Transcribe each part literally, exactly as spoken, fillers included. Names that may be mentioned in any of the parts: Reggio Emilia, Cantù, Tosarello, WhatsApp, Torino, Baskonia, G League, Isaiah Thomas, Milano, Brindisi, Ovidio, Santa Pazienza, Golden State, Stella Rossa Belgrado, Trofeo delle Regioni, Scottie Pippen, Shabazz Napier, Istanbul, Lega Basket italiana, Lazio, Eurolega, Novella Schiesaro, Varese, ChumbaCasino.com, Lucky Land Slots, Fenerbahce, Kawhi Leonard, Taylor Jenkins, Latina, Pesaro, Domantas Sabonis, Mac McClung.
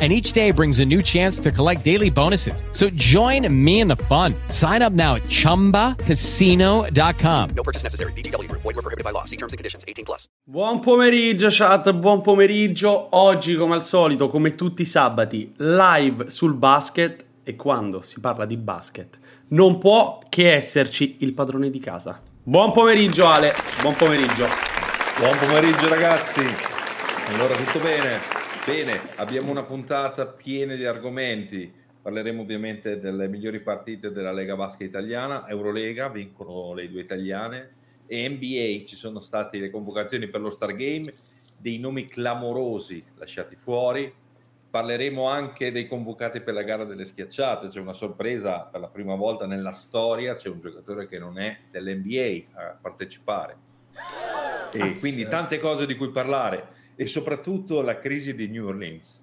And each day brings a new chance to collect daily bonuses. So join me in the fun. Sign up now at Chumba Casino dot com. No purchase necessary. V G W Group. Void where prohibited by law. See terms and conditions. eighteen plus. Buon pomeriggio, chat. Buon pomeriggio. Oggi, come al solito, come tutti i sabati, live sul basket. E quando si parla di basket, non può che esserci il padrone di casa. Buon pomeriggio, Ale. Buon pomeriggio. Buon pomeriggio, ragazzi. Allora, tutto bene? Bene, abbiamo una puntata piena di argomenti. Parleremo ovviamente delle migliori partite della Lega Basket Italiana, Eurolega, vincono le due italiane, e N B A, ci sono state le convocazioni per lo Star Game, dei nomi clamorosi lasciati fuori. Parleremo anche dei convocati per la gara delle schiacciate, c'è una sorpresa per la prima volta nella storia, c'è un giocatore che non è dell'N B A a partecipare. E quindi tante cose di cui parlare. E soprattutto la crisi di New Orleans.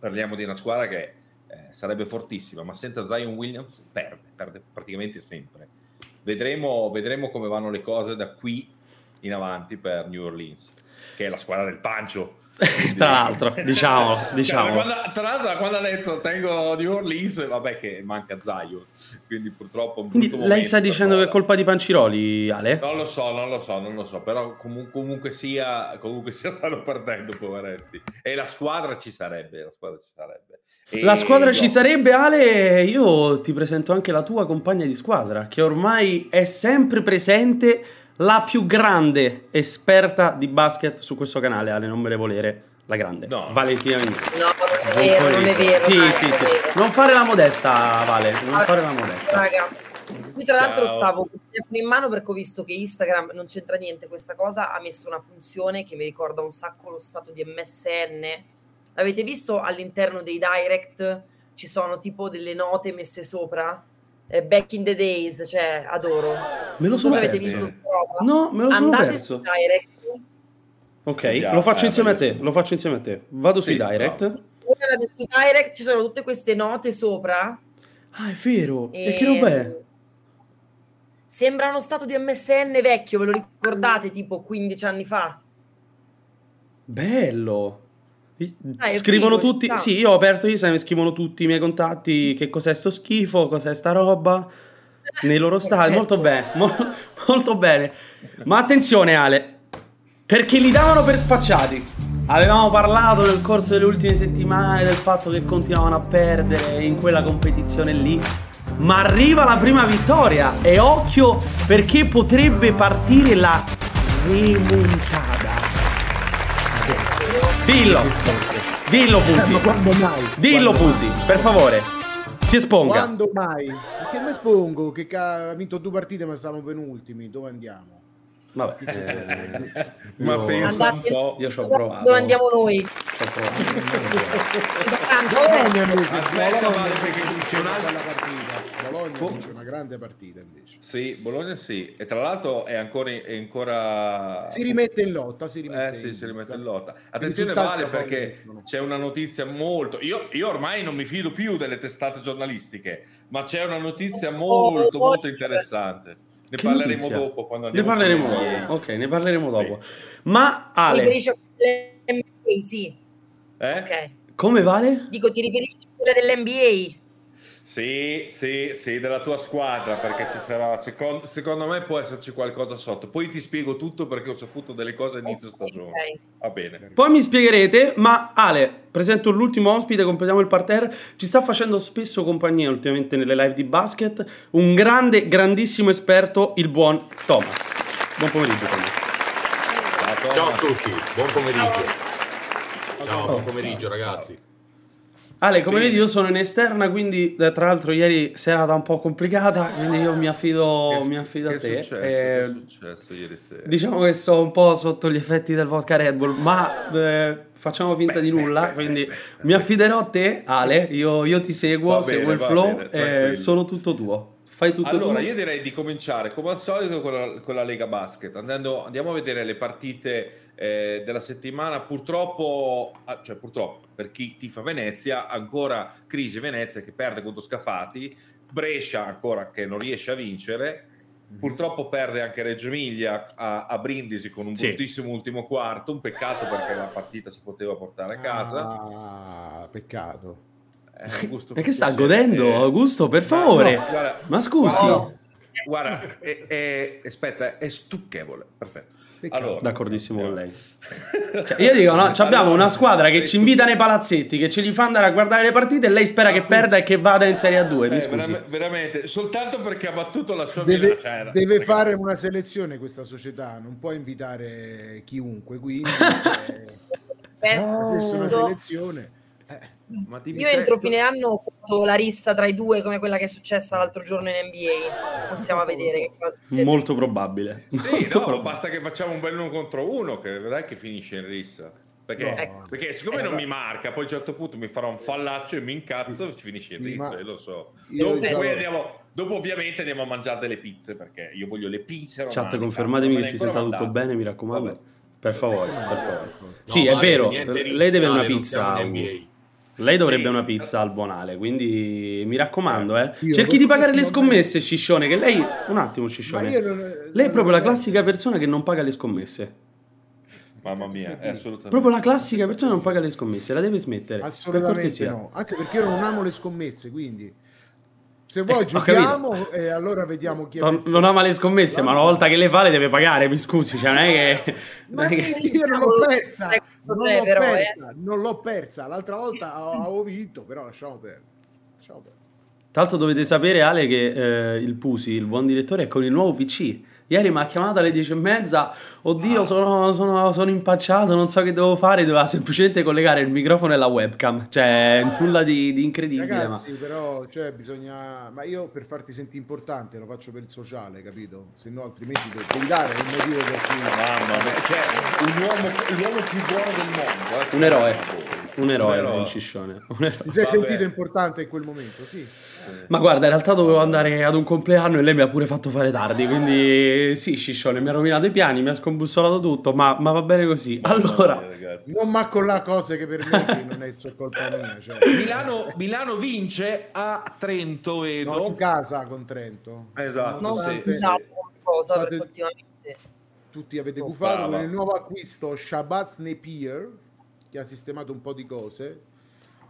Parliamo di una squadra che eh, sarebbe fortissima, ma senza Zion Williamson perde, perde praticamente sempre. Vedremo, vedremo come vanno le cose da qui in avanti per New Orleans, che è la squadra del pancio. Tra l'altro, diciamo, diciamo. Quando, tra l'altro, quando ha detto tengo New Orleans, vabbè che manca Zion, quindi purtroppo un quindi lei sta dicendo che è colpa di Panciroli, Ale? Non lo so, non lo so, non lo so, però comunque, comunque sia, comunque sia stanno perdendo, poveretti. E la squadra ci sarebbe, la squadra ci sarebbe. E la squadra io... ci sarebbe, Ale. Io ti presento anche la tua compagna di squadra, che ormai è sempre presente. La più grande esperta di basket su questo canale, Ale, non me le volere, la grande, no. Valentina Mignone. No, non è vero, non è vero. Sì, Vale, sì, non, sì. Vero. Non fare la modesta, Vale, non ah, fare la modesta. Raga, qui tra l'altro stavo in mano perché ho visto che Instagram, non c'entra niente questa cosa, ha messo una funzione che mi ricorda un sacco lo stato di M S N. L'avete visto? All'interno dei direct ci sono tipo delle note messe sopra? Back in the days, cioè adoro. Me lo so sono avete visto roba? No, me lo sono andate perso. Andate su direct. Ok, sì, lo faccio eh, insieme a te, lo faccio insieme a te. Vado sì, sui direct. Andate su direct, ci sono tutte queste note sopra. Ah, è vero. E, e che roba è? Sembra uno stato di M S N vecchio, ve lo ricordate, tipo quindici anni fa? Bello. Ah, scrivono primo, tutti, sì, io ho aperto Instagram, scrivono tutti i miei contatti che cos'è sto schifo, cos'è sta roba nei loro stati, molto bene, mo- molto bene. Ma attenzione, Ale, perché li davano per spacciati. Avevamo parlato nel corso delle ultime settimane del fatto che continuavano a perdere in quella competizione lì, ma arriva la prima vittoria e occhio perché potrebbe partire la remontata. Dillo, dillo Pusi, dillo Pusi, per favore, si esponga. Quando mai? Che mi espongo? Che ha vinto due partite ma siamo penultimi, dove andiamo? Vabbè, eh, ma no. Pensa un po', io ci ho provato. Dove andiamo noi? Ho provato. Aspetta, vale, perché c'è un'altra partita. Bologna oh. C'è una grande partita invece. Sì, Bologna sì. E tra l'altro è ancora, è ancora... si rimette in lotta, si rimette. Eh, in sì, in si rimette in lotta. Attenzione Vale perché non... c'è una notizia molto. Io, io ormai non mi fido più delle testate giornalistiche, ma c'è una notizia molto oh, oh, molto interessante. Ne che parleremo notizia? Dopo quando andiamo. Ne parleremo dopo. Ok, ne parleremo sì. dopo. Ma Ale, N B A, sì. Eh? Okay. Come Vale? Dico ti riferisci a quella dell'N B A? Sì, sì, sì, della tua squadra, perché ci sarà secondo, secondo me può esserci qualcosa sotto. Poi ti spiego tutto perché ho saputo delle cose all'inizio okay. stagione. Va bene. Poi mi spiegherete, ma Ale, presento l'ultimo ospite, completiamo il parterre. Ci sta facendo spesso compagnia ultimamente nelle live di basket un grande, grandissimo esperto, il buon Thomas. Buon pomeriggio Thomas. Ciao a tutti, buon pomeriggio. Ciao, buon pomeriggio ragazzi. Ale, come vedi io sono in esterna, quindi tra l'altro ieri serata un po' complicata, quindi io mi affido, che, mi affido a te. È successo, eh, che è successo ieri sera? Diciamo che sono un po' sotto gli effetti del vodka Red Bull, ma eh, facciamo finta beh, di nulla, beh, quindi beh, mi affiderò a te Ale, io, io ti seguo, bene, seguo il flow, bene, eh, sono tutto tuo. Fai tutto allora, tu. Io direi di cominciare come al solito con la, con la Lega Basket. Andando, andiamo a vedere le partite eh, della settimana. Purtroppo, cioè purtroppo per chi tifa Venezia, ancora crisi Venezia che perde contro Scafati, Brescia ancora che non riesce a vincere. Purtroppo perde anche Reggio Emilia a, a Brindisi con un sì. bruttissimo ultimo quarto. Un peccato perché la partita si poteva portare a casa. Ah, peccato. Augusto, perché sta godendo eh, Augusto per favore no, guarda, ma scusi no, guarda è, è, aspetta è stucchevole perfetto allora, d'accordissimo con lei cioè, io dico no, abbiamo una squadra che ci invita nei palazzetti che ce li fa andare a guardare le partite e lei spera che perda e che vada in Serie A due eh, mi scusi vera- veramente soltanto perché ha battuto la sua deve, cioè, deve perché... fare una selezione questa società non può invitare chiunque quindi eh, no, è una selezione eh. Ma io entro fine anno conto la rissa tra i due come quella che è successa l'altro giorno in N B A. Possiamo no. vedere che cosa succede. Molto probabile. Sì, molto no, probabile. Basta che facciamo un bel uno contro uno che vedrai che finisce in rissa. Perché, no. ecco. perché siccome eh, non allora. mi marca, poi a un certo punto mi farà un fallaccio e mi incazzo e finisce in rissa. Ma... Io lo so. Dopo, io poi andiamo, dopo ovviamente andiamo a mangiare delle pizze perché io voglio le pizze. Romane, Chat, confermatemi che si senta tutto bene, mi raccomando. Vabbè. Per favore, per favore. No, sì, è vero. Lei deve una pizza. Lei dovrebbe sì. una pizza al Bonale, quindi mi raccomando, eh. Io cerchi di pagare le scommesse, me... Sciscione, che lei... Un attimo, Sciscione. Io non... Lei è proprio la classica persona che non paga le scommesse. Mamma mia, è assolutamente... Proprio la classica persona che non paga le scommesse, la deve smettere. Assolutamente no, anche perché io non amo le scommesse, quindi... Se vuoi eh, giochiamo e allora vediamo chi è. Non, non ama le scommesse, ma una volta che le fa le deve pagare, mi scusi, cioè non è che... Ma non che... io non l'ho persa, non l'ho persa, non l'ho persa, l'altra volta avevo vinto, però lasciamo perdere. Lasciamo perdere. Tra l'altro dovete sapere Ale che eh, il Pusi, il buon direttore, è con il nuovo P C. Ieri mi ha chiamato alle dieci e mezza, oddio ah. sono, sono, sono impacciato, non so che devo fare, doveva semplicemente collegare il microfono e la webcam, cioè nulla di, di incredibile. Ragazzi ma... però cioè, bisogna, ma io per farti sentire importante lo faccio per il sociale, capito? Se no altrimenti devi dare un motivo per cui... Mamma mia, cioè un uomo, l'uomo più buono del mondo. Eh? Un eroe, un eroe, un eroe. Il Sciscione. Un eroe. Mi sei Vabbè. sentito importante in quel momento, sì. Ma guarda, in realtà dovevo andare ad un compleanno e lei mi ha pure fatto fare tardi, quindi sì, Sciscione, mi ha rovinato i piani, mi ha scombussolato tutto, ma, ma va bene così. Allora, non ma con la cosa che per me che non è colpa mia, cioè. Milano, Milano vince a Trento, vedo. No, in casa con Trento. Esatto, no, sì. Esatto, cosa state, continuamente. Tutti avete oh, gufato con il nuovo acquisto Shabazz Napier che ha sistemato un po' di cose.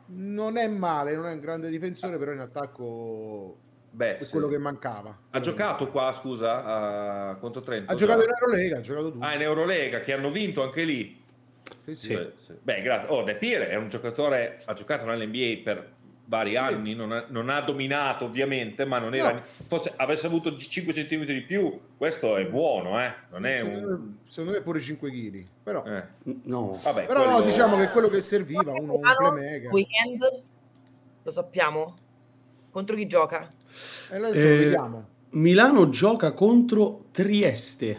Non è male, non è un grande difensore, però in attacco Beh, è quello sì. che mancava. Ha giocato qua, scusa, a... contro Trento. Ha già. giocato in Eurolega, ha giocato tutto. Ah, in Eurolega, che hanno vinto anche lì. Sì, sì. Beh, sì. Beh grazie. Oh, Napier è un giocatore, ha giocato nell'N B A per vari sì. anni, non ha, non ha dominato ovviamente, ma non era... No. Forse avesse avuto cinque centimetri di più, questo è buono, eh. Non è secondo, un... secondo me pure cinque chili, però... Eh. No. Vabbè, però quello... no, diciamo che è quello che serviva, uno un playmaker. Weekend, lo sappiamo? Contro chi gioca? E adesso eh, lo vediamo. Milano gioca contro Trieste.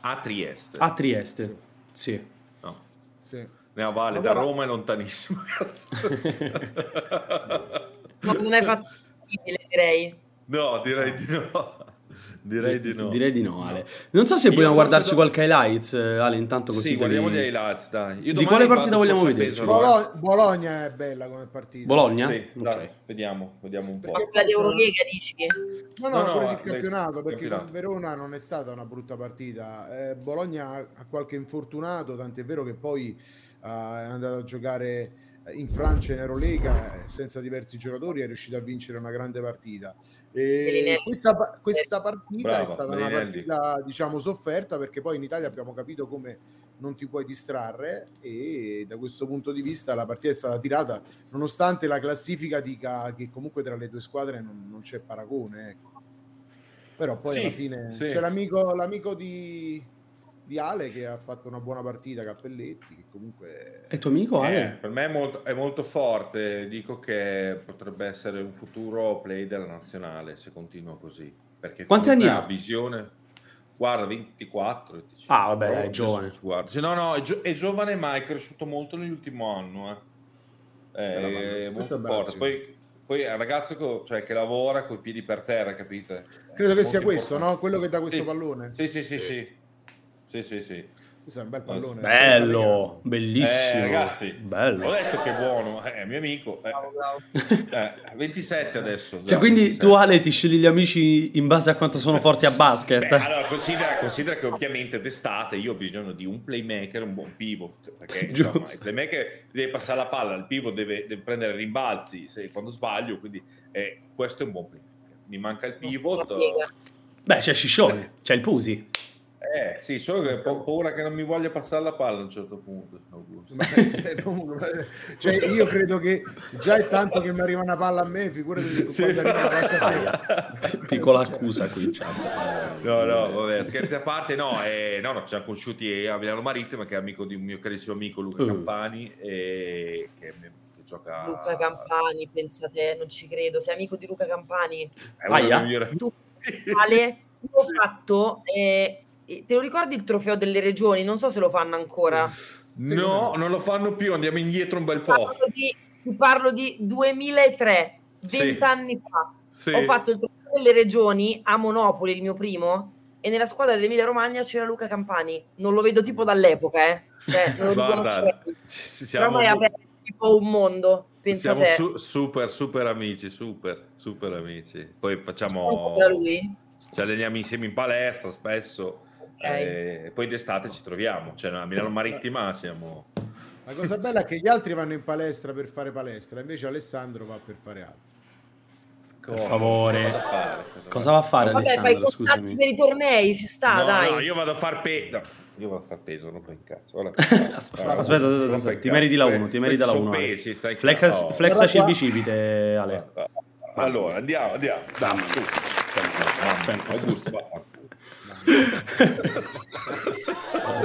A Trieste. A Trieste, sì. No. Sì. No, vale, da Roma è lontanissimo, cazzo. No, non è fattibile, direi. No, direi di no. Direi di no. Direi di no, Ale. Non so se io vogliamo guardarci da... qualche highlights, Ale, intanto così. Sì, guardiamo gli highlights, dai. Io di quale partita vogliamo vedere? Bolo- Bologna è bella come partita. Bologna? Sì, okay. Dai, vediamo, vediamo un po'. Quella di Eurolega dici? No, no, no quella no, di campionato, le... perché campionato. Verona non è stata una brutta partita. Eh, Bologna ha qualche infortunato, tant'è vero che poi Uh, è andato a giocare in Francia in Eurolega senza diversi giocatori, è riuscito a vincere una grande partita e questa, questa partita Brava, è stata Belinelli. Una partita diciamo sofferta perché poi in Italia abbiamo capito come non ti puoi distrarre e da questo punto di vista la partita è stata tirata nonostante la classifica dica che comunque tra le due squadre non, non c'è paragone, ecco. Però poi sì, alla fine sì. c'è l'amico, l'amico di di Ale, che ha fatto una buona partita, Cappelletti, che comunque è tuo amico Ale. Eh, per me è molto, è molto forte, dico che potrebbe essere un futuro play della nazionale se continua così, perché quanti anni ha? Visione. Guarda, ventiquattro venticinque. Ah vabbè, però è giovane. Guarda. No, no, è, gio- è giovane, ma è cresciuto molto nell'ultimo anno. Eh. È, è molto forte. Poi, poi è un ragazzo che, cioè, che lavora coi piedi per terra, capite? Credo è che sia questo, no? Quello che dà questo sì. pallone. Sì, sì, sì, sì. Sì, sì, sì. Questo è un bel pallone. Bello, bellissimo. Eh, ragazzi, bello. Ho detto che è buono, è eh, mio amico. Eh, eh, ventisette adesso. Cioè, già, quindi ventisette. Tu Ale ti scegli gli amici in base a quanto sono forti a basket. Beh, allora considera, considera che ovviamente d'estate io ho bisogno di un playmaker, un buon pivot, perché insomma, il playmaker deve passare la palla, il pivot deve, deve prendere rimbalzi se, quando sbaglio, quindi eh, questo è un buon playmaker. Mi manca il pivot. Beh, c'è Sciscione, c'è il Pusi. Eh sì, solo che ho paura che non mi voglia passare la palla a un certo punto. Cioè, io credo che già è tanto che mi arriva una palla a me, figurati sì. Arriva, piccola accusa qui. No, no, vabbè, scherzi a parte, no, eh, no, no, ci siamo conosciuti a Milano Marittima, che è amico di un mio carissimo amico Luca Campani, eh, che, che gioca. Luca Campani, pensate, non ci credo, sei amico di Luca Campani? Eh, tu, Ale, io ho fatto. Eh, Te lo ricordi il trofeo delle regioni? Non so se lo fanno ancora. No, non lo fanno più, andiamo indietro un bel po'. Parlo di, parlo di duemilatré, venti sì. anni fa. Sì. Ho fatto il trofeo delle regioni a Monopoli, il mio primo, e nella squadra dell'Emilia Romagna c'era Luca Campani. Non lo vedo tipo dall'epoca, eh. Cioè, non lo riconoscevo. Siamo... Però è aperto tipo un mondo. Pensa siamo su- super, super amici, super, super amici. Poi facciamo... Lui? Ci alleniamo insieme in palestra spesso. Okay. Eh, poi d'estate ci troviamo, cioè a Milano Marittima siamo. La cosa bella è che gli altri vanno in palestra per fare palestra, invece Alessandro va per fare altro. Per favore, cosa va a fare, cosa va a fare vabbè, Alessandro? Scusami, per i tornei ci sta, no, dai. No, io vado a far peso. No, io vado a far peso, non per cazzo. aspetta, aspetta, aspetta, aspetta, aspetta. Ti meriti la uno, ti meriti la uno. Flex, flexaci il bicipite, Ale. Allora, andiamo, andiamo. Dammi. Augusto, va.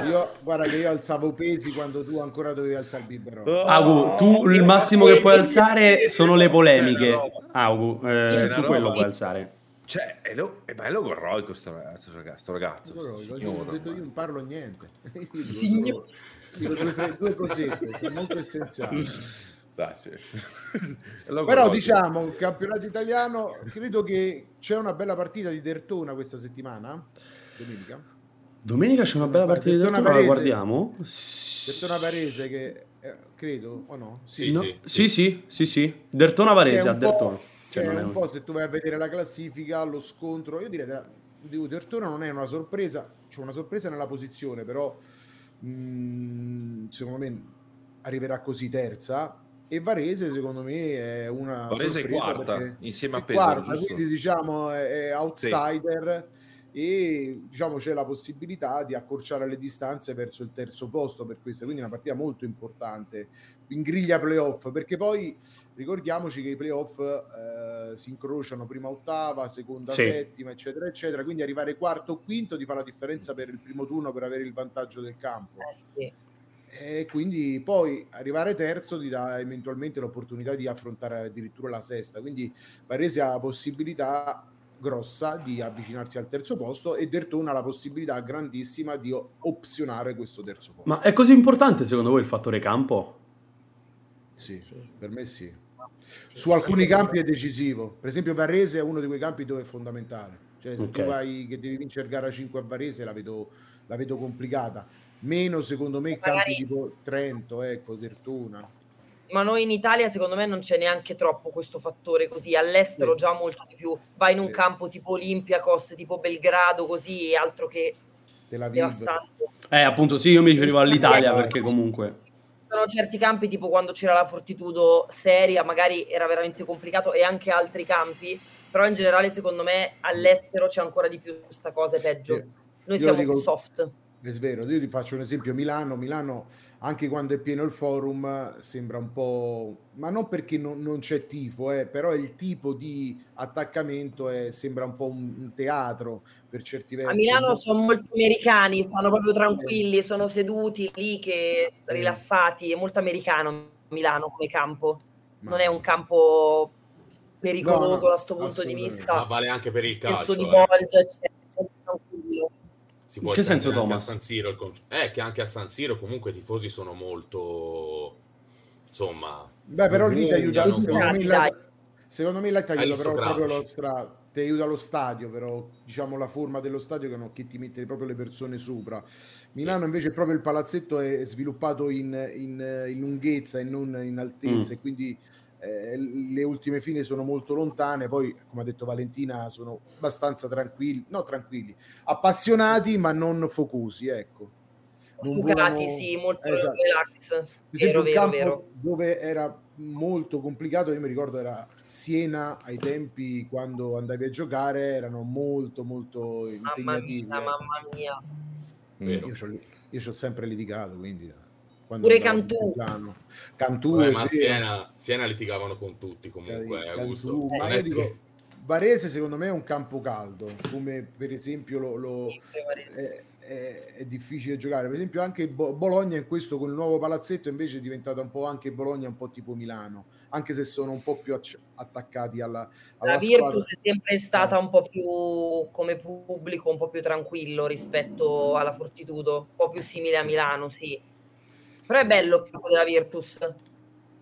Io, guarda che io alzavo pesi quando tu ancora dovevi alzare il biberone. Oh, Augu, tu il massimo che puoi alzare sono le polemiche. Augu, eh, tu quello puoi alzare. Cioè, è, lo, è bello gorroico sto ragazzo, sto ragazzo gorroico, sto signor, io, ho detto, io non parlo niente. Signor... Dico due, tre, due cosette, sono molto essenziali. Dai, sì. Però diciamo il campionato italiano, credo che c'è una bella partita di Dertona questa settimana. Domenica Domenica c'è una bella partita di Dertona, Varese. La guardiamo. Dertona Varese che eh, credo o no? Sì, no? Sì, sì, sì, sì, sì, sì. Dertona Varese a Dertona. Cioè, non è un po' se tu vai a vedere la classifica, lo scontro, io direi che Dertona non è una sorpresa, c'è una sorpresa nella posizione, però mh, secondo me arriverà così terza. E Varese secondo me è una Varese è quarta insieme a Pesaro, quarta, quindi diciamo è outsider sì. E diciamo c'è la possibilità di accorciare le distanze verso il terzo posto per questa, quindi è una partita molto importante in griglia playoff, perché poi ricordiamoci che i playoff eh, si incrociano prima ottava, seconda sì. settima eccetera eccetera, quindi arrivare quarto o quinto ti fa la differenza per il primo turno, per avere il vantaggio del campo eh sì. E quindi poi arrivare terzo ti dà eventualmente l'opportunità di affrontare addirittura la sesta, quindi Varese ha la possibilità grossa di avvicinarsi al terzo posto e Dertona ha la possibilità grandissima di opzionare questo terzo posto. Ma è così importante secondo voi il fattore campo? Sì, per me sì. Su alcuni campi è decisivo, per esempio Varese è uno di quei campi dove è fondamentale, cioè se okay. tu vai che devi vincere gara cinque a Varese la vedo, la vedo complicata. Meno secondo me campi tipo Trento, ecco, Dertona. Ma noi in Italia secondo me non c'è neanche troppo questo fattore così, all'estero sì. già molto di più. Vai in un sì. campo tipo Olympiacos, tipo Belgrado così, altro che devastante. Eh appunto sì, io mi riferivo all'Italia perché comunque sono certi campi tipo quando c'era la Fortitudo seria, magari era veramente complicato e anche altri campi, però in generale secondo me all'estero c'è ancora di più questa cosa, è peggio. Noi io siamo dico... soft. le svelano. Io ti faccio un esempio: Milano, Milano anche quando è pieno il forum sembra un po', ma non perché non, non c'è tifo, eh, però il tipo di attaccamento è, sembra un po' un, un teatro per certi versi. A Milano sono molti americani, sono proprio tranquilli, sono seduti lì che rilassati, è molto americano Milano come campo, non è un campo pericoloso, no, no, da questo punto di vista, ma vale anche per il calcio, di Bolgia, eh. eccetera, molto tranquillo. Si può, in che senso, anche Thomas? A San Siro, il conc- eh, che anche a San Siro comunque i tifosi sono molto, insomma, beh, però lì ti aiuta, secondo me la ti aiuta però proprio lo stra- ti aiuta lo stadio, però diciamo la forma dello stadio che, no, che ti mette proprio le persone sopra. Milano sì. invece proprio il palazzetto è sviluppato in, in, in lunghezza e non in altezza, mm. e quindi eh, le ultime fine sono molto lontane. Poi, come ha detto Valentina, sono abbastanza tranquilli, no tranquilli, appassionati ma non focosi, ecco. Non bucati, sì, molto eh, esatto. relax. Vero, vero, vero. Dove era molto complicato, io mi ricordo era Siena ai tempi, quando andavi a giocare erano molto molto impegnativi. Mamma mia, mamma mia. Io c'ho, io c'ho sempre litigato, quindi... Pure Cantù, Cantù Vabbè, ma a Siena, Siena litigavano con tutti comunque. Cantù, Augusto. Ma io dico, Varese secondo me è un campo caldo, come per esempio lo, lo, è, è, è difficile giocare. Per esempio anche Bologna in questo, con il nuovo palazzetto, invece è diventata un po' anche Bologna, un po' tipo Milano, anche se sono un po' più attaccati alla, alla la Virtus squadra. È sempre stata un po' più come pubblico, un po' più tranquillo rispetto alla Fortitudo, un po' più simile a Milano, sì. Però è bello il campo della Virtus.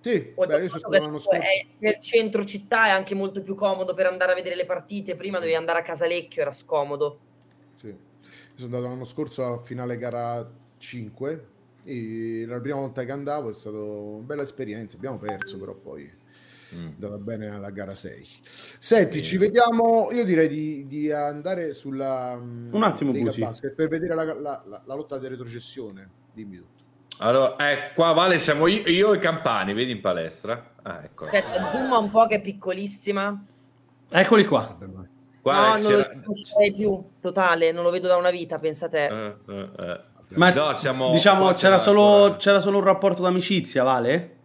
Sì, beh, io sono stato è nel centro città, è anche molto più comodo per andare a vedere le partite. Prima dovevi andare a Casalecchio, era scomodo. Sì. Io sono andato l'anno scorso a finale gara cinque e la prima volta che andavo è stata una bella esperienza. Abbiamo perso, però poi è andata bene alla gara sei. Senti, mm. ci vediamo. Io direi di, di andare sulla un attimo basket per vedere la, la, la, la lotta di retrocessione. Dimmi tu. Allora, eh, qua Vale siamo io, io e Campani, vedi in palestra? Ah, ecco. Aspetta, zooma un po' che è piccolissima. Eccoli qua. Qua no, non lo vedo più, totale, non lo vedo da una vita, pensate. Eh, eh, eh. Ma no, siamo, diciamo c'era solo, ancora... c'era solo un rapporto d'amicizia, Vale?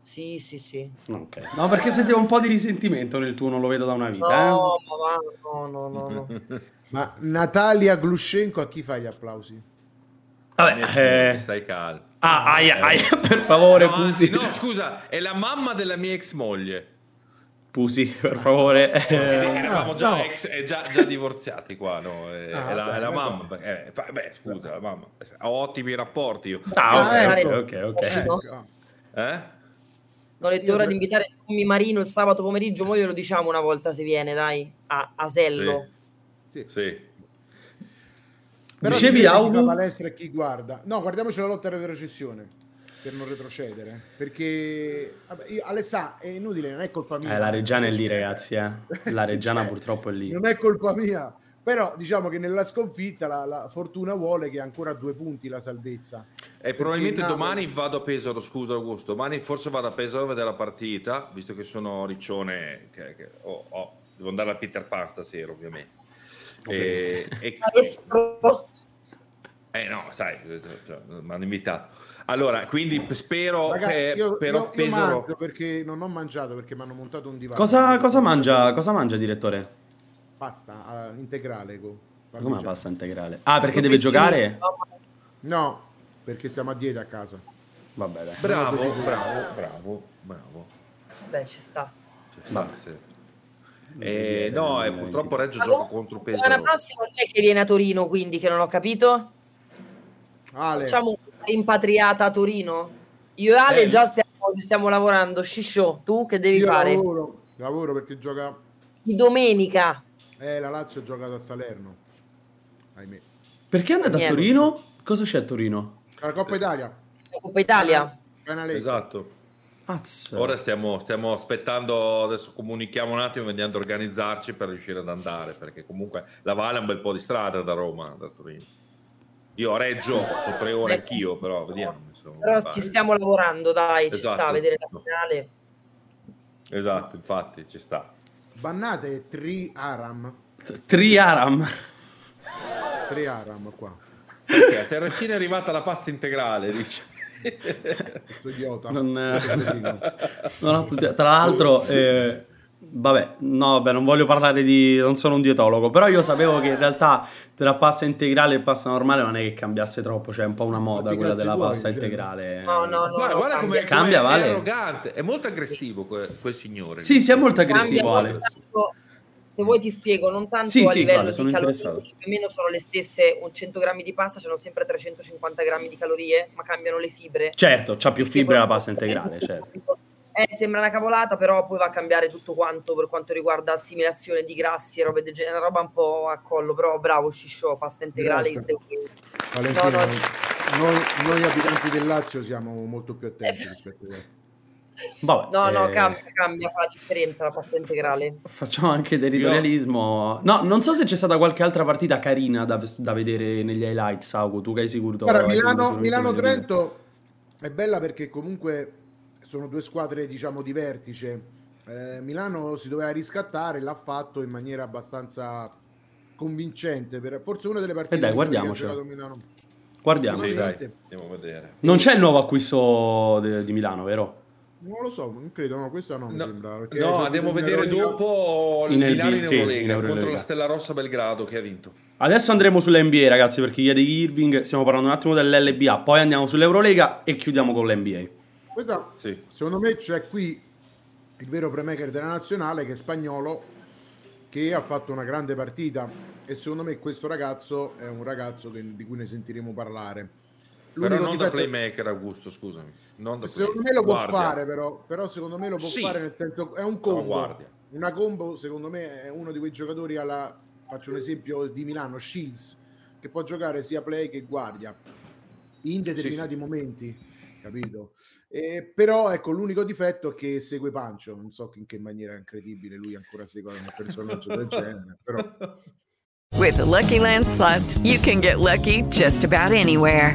Sì, sì, sì. Okay. No, perché sentivo un po' di risentimento nel tuo non lo vedo da una vita. No, eh. no, no, no, no. Ma Natalia Glushenko, a chi fai gli applausi? Vabbè, eh... stai calmo. Ah, aia, aia, per favore, no, Pusi. No, scusa, è la mamma della mia ex moglie. Pusi, per favore. Eh, eravamo no, già, no. Ex, già, già divorziati qua, no? È, ah, è, la, beh, è la mamma. Eh, beh, scusa, la mamma. Ho ottimi rapporti io. Ah, ok, ah, ecco. ok, ok. Ecco. Eh? Non ho detto ora di invitare Tommy Marino il sabato pomeriggio, mo glielo diciamo una volta se viene, dai, a Asello. Sì, sì. sì. Però dicevi Augu... palestra e chi guarda. No, guardiamoci la lotta alla retrocessione per non retrocedere, perché Alessà è inutile, non è colpa mia. Eh, la Reggiana è lì, ragazzi, eh. La Reggiana cioè, purtroppo è lì. Non è colpa mia. Però diciamo che nella sconfitta la, la fortuna vuole che ancora due punti la salvezza. E probabilmente Napoli... domani vado a Pesaro, scusa Augusto, domani forse vado a Pesaro a vedere la partita, visto che sono Riccione, che, che, oh, oh, devo andare a Peter Pan stasera ovviamente. E, e... eh no, sai, mi hanno invitato. Allora, quindi spero Ragazzi, che io, però io, Pesaro... io mangio perché non ho mangiato perché mi hanno montato un divano. Cosa, cosa mangia? Cosa mangia direttore? Pasta uh, integrale. Come pasta integrale? Ah, perché deve giocare? No, perché siamo a dieta a casa. Vabbè, dai. Bravo, bravo, bravo, bravo, bravo. Beh, ci sta. Ci sta, sì. Eh, no, e purtroppo Reggio allora, gioca contro Pesaro. L'anno prossimo c'è che viene a Torino, quindi che non ho capito. Ale. Facciamo una rimpatriata a Torino. Io e Ale eh. già stiamo, stiamo lavorando. Sciscio, tu che devi Io fare? Lavoro, lavoro perché gioca di domenica. Eh, la Lazio gioca da Salerno. Ahimè. Perché è andata a Torino? Cosa c'è a Torino? La Coppa Italia. La Coppa Italia. Esatto. Ora stiamo, stiamo aspettando, adesso comunichiamo un attimo, vediamo di organizzarci per riuscire ad andare, perché comunque la Valle è un bel po' di strada da Roma, da Torino. Io a Reggio ho tre ore anch'io, però vediamo. Insomma, però ci stiamo lavorando, dai, esatto. Ci sta a vedere la finale. Esatto, infatti, ci sta. Bannate Tri Aram. Tri Aram. Tri Aram qua. Okay, a Terracina è arrivata la pasta integrale, dice. Non, non ho, tra l'altro, eh, vabbè, no, vabbè, non voglio parlare di... non sono un dietologo, però io sapevo che in realtà tra pasta integrale e pasta normale non è che cambiasse troppo, cioè è un po' una moda quella della vuoi, pasta integrale. No, no, no, guarda, no, guarda come cambia, Vale. È arrogante, è molto aggressivo quel, quel signore. Sì, sì, è molto aggressivo, Vale. Molto... se vuoi ti spiego, non tanto sì, a sì, livello vale, di calorie, più o meno sono le stesse, un cento grammi di pasta c'hanno sempre trecentocinquanta grammi di calorie, ma cambiano le fibre. Certo, c'ha più fibre la pasta integrale, certo. Eh, sembra una cavolata, però poi va a cambiare tutto quanto per quanto riguarda assimilazione di grassi e robe del genere, una roba un po' a collo, però bravo Shisho, pasta integrale. Valentina, no, no. Noi, noi abitanti del Lazio siamo molto più attenti eh, rispetto a te. Vabbè, no, no, eh... cambia, cambia, fa la differenza la pasta integrale. Facciamo anche del editorialismo. No, non so se c'è stata qualche altra partita carina da, da vedere negli highlights, Sauco, tu che hai sicuro. Guarda, Milano, Milano-Trento è bella perché comunque sono due squadre, diciamo, di vertice. Eh, Milano si doveva riscattare, l'ha fatto in maniera abbastanza convincente, per, forse una delle partite. E dai, guardiamoci. Guardiamo, sì, dai. Andiamo a vedere. Non c'è il nuovo acquisto de, di Milano, vero? Non lo so, non credo, no, questa no, no mi sembra. No, cioè, andiamo a vedere dopo il Milano in Eurolega sì, contro la Stella Rossa Belgrado che ha vinto. Adesso andremo sull'N B A, ragazzi, perché ieri Irving, stiamo parlando un attimo dell'L B A, poi andiamo sull'Eurolega e chiudiamo con l'N B A. Questa, sì. Secondo me c'è qui il vero playmaker della nazionale, che è spagnolo, che ha fatto una grande partita e secondo me questo ragazzo è un ragazzo che, di cui ne sentiremo parlare. L'unico però non difetto... da playmaker, Augusto, scusami. Non da secondo me lo può guardia. fare, però. Però secondo me lo può sì. fare, nel senso, è un combo. Una combo, secondo me, è uno di quei giocatori alla... faccio un esempio di Milano, Shields, che può giocare sia play che guardia in determinati sì, sì. momenti, capito? Eh, però, ecco, l'unico difetto è che segue Pancio. Non so in che maniera incredibile lui ancora segue un personaggio del genere, però... With the Lucky Land Slots, you can get lucky just about anywhere.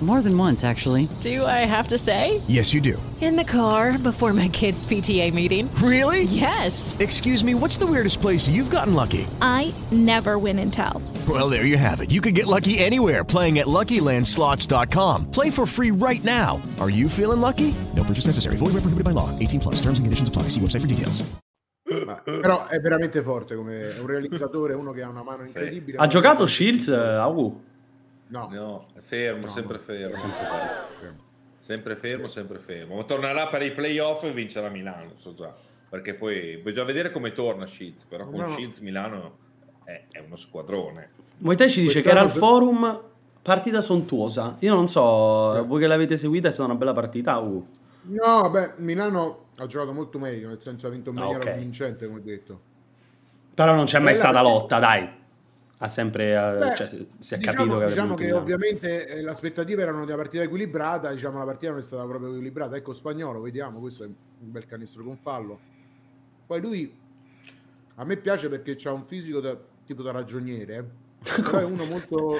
More than once, actually. Do I have to say? Yes, you do. In the car, before my kids' P T A meeting. Really? Yes. Excuse me, what's the weirdest place you've gotten lucky? I never win and tell. Well, there you have it. You can get lucky anywhere, playing at Lucky Land Slots dot com. Play for free right now. Are you feeling lucky? No purchase necessary. Void where prohibited by law. eighteen plus. Terms and conditions apply. See website for details. Ma, però è veramente forte, come un realizzatore, uno che ha una mano incredibile. Sì. Ha giocato Shields? Uh, no. no, è fermo, no, sempre, no. Fermo. Sempre fermo. Sempre fermo, sempre fermo. Ma tornerà per i playoff e vincerà Milano, so già. Perché poi bisogna vedere come torna Shields, però con no. Shields Milano è, è uno squadrone. Moitei ci dice quest'anno... che era al forum partita sontuosa. Io non so, sì. Voi che l'avete seguita è stata una bella partita? Uh. No, beh, Milano... ha giocato molto meglio, nel senso ha vinto meglio okay. Convincente, come ho detto. Però non c'è mai bella stata perché... lotta, dai. Ha sempre... Beh, cioè, si è diciamo, capito che... Diciamo che Milano. Ovviamente l'aspettativa erano di una partita equilibrata, diciamo la partita non è stata proprio equilibrata. Ecco spagnolo, vediamo, questo è un bel canestro con fallo. Poi lui, a me piace perché c'ha un fisico da, tipo da ragioniere, però è uno molto...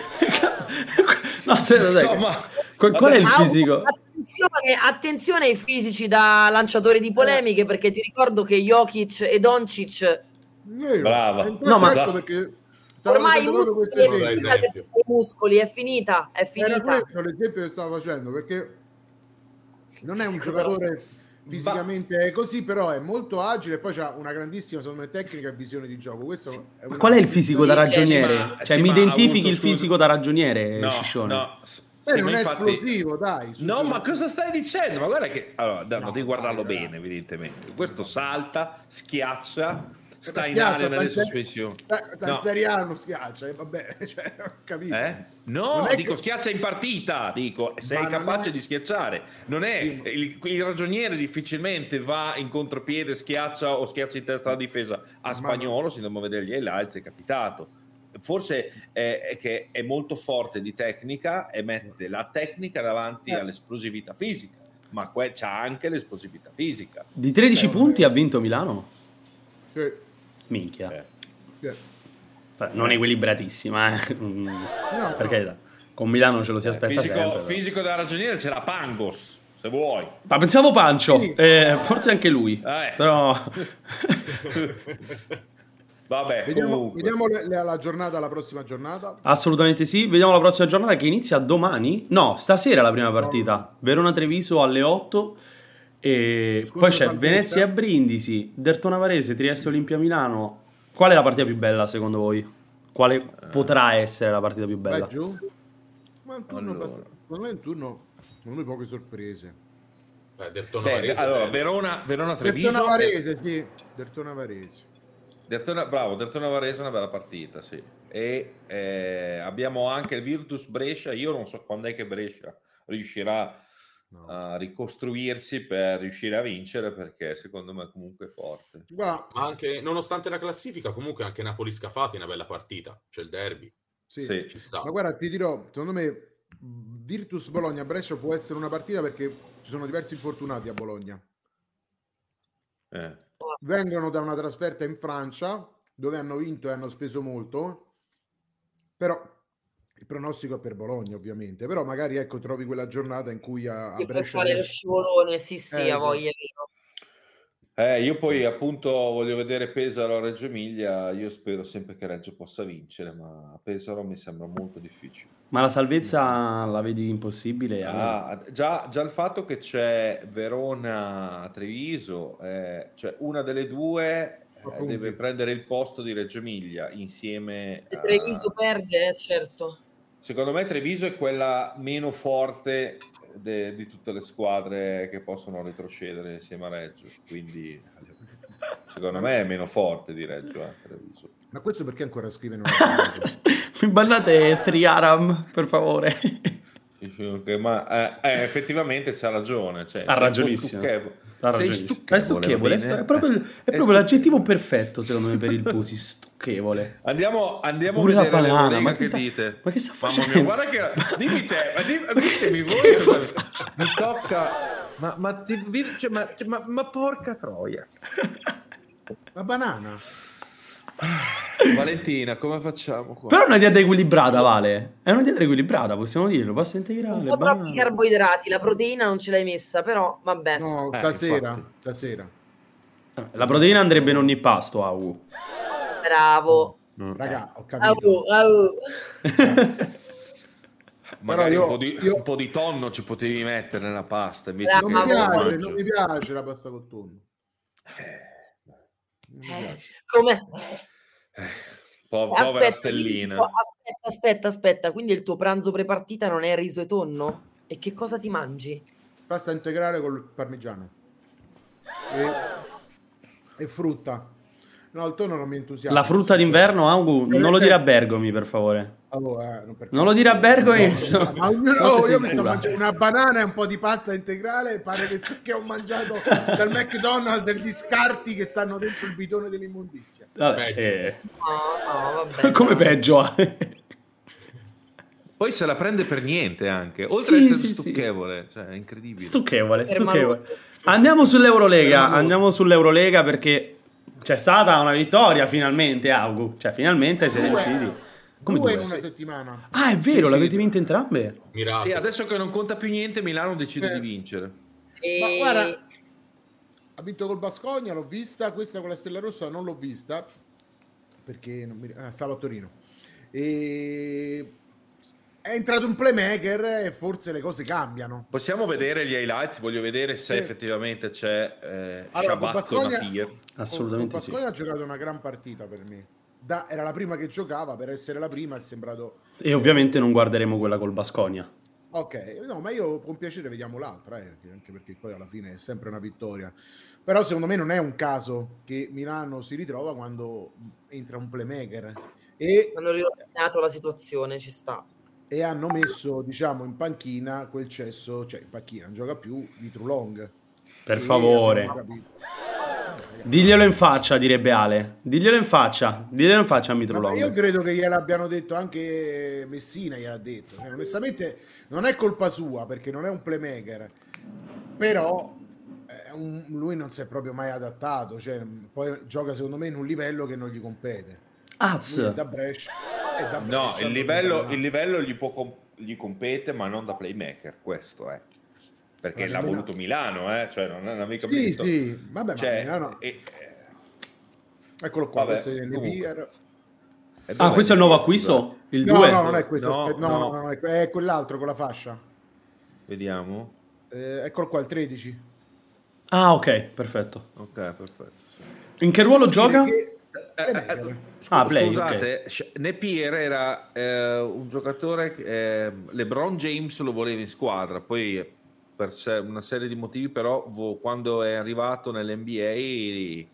no, se, insomma... Qual, qual è il fisico? Attenzione, attenzione ai fisici da lanciatori di polemiche, perché ti ricordo che Jokic e Doncic brava no ma ecco perché ormai i muscoli, è finita, i muscoli è finita è finita era questo l'esempio che stavo facendo, perché non è un giocatore fisicamente così, però è molto agile e poi c'ha una grandissima secondo me tecnica e visione di gioco. Questo sì. È ma qual è il fisico da ragioniere? Sì, ma, cioè sì, mi identifichi avuto, il fisico scusa. Da ragioniere no, Ciccione no. Eh, non è infatti... esplosivo, dai. Su, no, su. Ma cosa stai dicendo? Ma guarda che... Allora, no, no, devi guardarlo no, bene, no. Evidentemente. Questo salta, schiaccia, sta in aria nelle sospensioni. Tanzariano schiaccia, vabbè, cioè, ho capito. Eh? No, non dico che... schiaccia in partita, dico, sei ma capace è... di schiacciare. Non è sì. il, il ragioniere difficilmente va in contropiede, schiaccia o schiaccia in testa alla difesa. A ma Spagnolo, ma... se dobbiamo vedere gli highlights, è capitato. Forse è che è molto forte di tecnica e mette la tecnica davanti eh. all'esplosività fisica, ma qua c'è anche l'esplosività fisica. Di tredici eh, punti eh. ha vinto Milano? Sì. Minchia. Eh. Sì. Non equilibratissima, eh. no, no. perché con Milano ce lo si aspetta eh, fisico, sempre. Fisico da ragioniere c'era Pangos, se vuoi. Ma pensavo Pancio, sì. eh, forse anche lui, eh. però... Vabbè, vediamo, vediamo le, le, la giornata, la prossima giornata. Assolutamente sì, vediamo la prossima giornata che inizia domani. No, stasera la prima partita. Verona-Treviso alle otto. E Scusa poi c'è partita. Venezia-Brindisi, Dertona-Varese, Trieste-Olimpia-Milano. Qual è la partita più bella secondo voi? Quale potrà essere la partita più bella? Vai giù. Ma un turno allora. bast- non è un turno, non è poche sorprese. Beh, Dertona-Varese. Beh, allora, Verona, Verona-Treviso. Dertona-Varese, sì. Dertona-Varese. Dertona, bravo, Dertona Varese è una bella partita, sì. E eh, abbiamo anche il Virtus Brescia. Io non so quando è che Brescia riuscirà no. a ricostruirsi per riuscire a vincere, perché secondo me comunque è forte. Ma anche nonostante la classifica, comunque anche Napoli Scafati è una bella partita, c'è il derby. Sì, sì. Ci sta. Ma guarda, ti dirò, secondo me Virtus Bologna Brescia può essere una partita perché ci sono diversi infortunati a Bologna. Eh. Vengono da una trasferta in Francia dove hanno vinto e hanno speso molto, però il pronostico è per Bologna ovviamente, però magari ecco trovi quella giornata in cui a, a Brescia fare lo scivolone, sì sì, eh, a voglia. Eh, io poi appunto voglio vedere Pesaro a Reggio Emilia, io spero sempre che Reggio possa vincere, ma a Pesaro mi sembra molto difficile. Ma la salvezza la vedi impossibile? Ah, allora. già, già il fatto che c'è Verona-Treviso, eh, cioè una delle due eh, deve prendere il posto di Reggio Emilia insieme a... Treviso perde, eh, certo. Secondo me Treviso è quella meno forte de, di tutte le squadre che possono retrocedere insieme a Reggio, quindi secondo me è meno forte di Reggio. Eh, Treviso. Ma questo perché ancora scrive? Mi bannate Friaram, per favore. Ma eh, effettivamente c'ha ragione. Cioè, ha ragionissimo. Sei stucchevole, è stucchevole, è proprio, il, è proprio l'aggettivo perfetto secondo me per il Pusi, stucchevole. Andiamo, andiamo a vedere la banana, ma che, che sta, dite? Ma che sta facendo? Mia, guarda che dimmi te, ma dimmi, ma ditemi voi, mi tocca, ma, ma, ti, cioè, ma, ma, ma porca troia, la banana. Valentina, come facciamo qua? Però è una dieta equilibrata, Vale. È una dieta equilibrata, possiamo dirlo. Pasta integrale, un po' banana. Troppi carboidrati, la proteina non ce l'hai messa, però vabbè. No, stasera, eh, stasera. La proteina andrebbe in ogni pasto, au. Bravo. Mm. Raga, ho capito. Au, au. Magari io, un, po di, io... un po' di tonno ci potevi mettere nella pasta. Invece non, che mi piace, non mi piace la pasta col tonno. Eh. Come po- povera stellina. Aspetta, aspetta, aspetta. Quindi il tuo pranzo prepartita non è riso e tonno? E che cosa ti mangi? Pasta integrale col parmigiano e, e frutta. No, il tonno non mi entusiasma. La frutta d'inverno, Augu, non lo dire a Bergomi, per favore. Allora, non, non lo dire a Bergomi. No, so, no, no, io mi sto mangiando una banana e un po' di pasta integrale e pare che, che ho mangiato dal McDonald's degli scarti che stanno dentro il bidone dell'immondizia. Vabbè, eh. no, no, vabbè, come no. Peggio. Poi se la prende per niente anche, oltre sì, ad essere sì, stucchevole, sì. Cioè è incredibile. Stucchevole, stucchevole. Andiamo sull'Eurolega, andiamo sull'Eurolega perché c'è stata una vittoria finalmente, Augu. Cioè, finalmente siete riusciti. Come due in una settimana. Ah, è vero, sì, l'avete sì, vinto entrambe. Miracolo. Sì, adesso che non conta più niente, Milano decide eh. di vincere. E... Ma guarda, ha vinto col Baskonia, l'ho vista. Questa con la Stella Rossa non l'ho vista perché non mi... ah, stavo a Torino. E... È entrato un playmaker e forse le cose cambiano. Possiamo vedere gli highlights? Voglio vedere se sì. effettivamente c'è eh, allora, Shabazz Napier. Assolutamente con sì. Basconia ha giocato una gran partita per me. Da, era la prima che giocava, per essere la prima è sembrato... E ovviamente non guarderemo quella col Baskonia. Ok, no, ma io con piacere vediamo l'altra, eh, anche perché poi alla fine è sempre una vittoria. Però secondo me non è un caso che Milano si ritrova quando entra un playmaker. E hanno riordinato la situazione, ci sta. E hanno messo, diciamo, in panchina quel cesso, cioè in panchina non gioca più di True Long. Per favore. Diglielo in faccia, direbbe Ale. Diglielo in faccia, diglielo in faccia a Mitrolongo. Io credo che gliel'abbiano detto, anche Messina gliel'ha detto. Cioè, onestamente non è colpa sua, perché non è un playmaker. Però eh, un, lui non si è proprio mai adattato. Cioè, poi gioca secondo me in un livello che non gli compete. Az. È da Brescia, è da Brescia. No, il livello, il livello gli, può comp- gli compete, ma non da playmaker, questo è. Perché l'ha voluto Milano, eh? Cioè non è mica sì, sì, vabbè, cioè, ma Milano... E... Eccolo qua, vabbè, questo è N B A. Ah, questo è il nuovo acquisto? Il no, due? No, non è questo, no, aspe... no, no. No, no, è quell'altro con la fascia. Vediamo. Eh, eccolo qua, il tredici. Ah, ok, perfetto. Ok, perfetto. Sì. In che ruolo gioca? Che... Play ah, play, scusate, okay. Napier era eh, un giocatore che eh, LeBron James lo voleva in squadra, poi... per una serie di motivi, però quando è arrivato nell'N B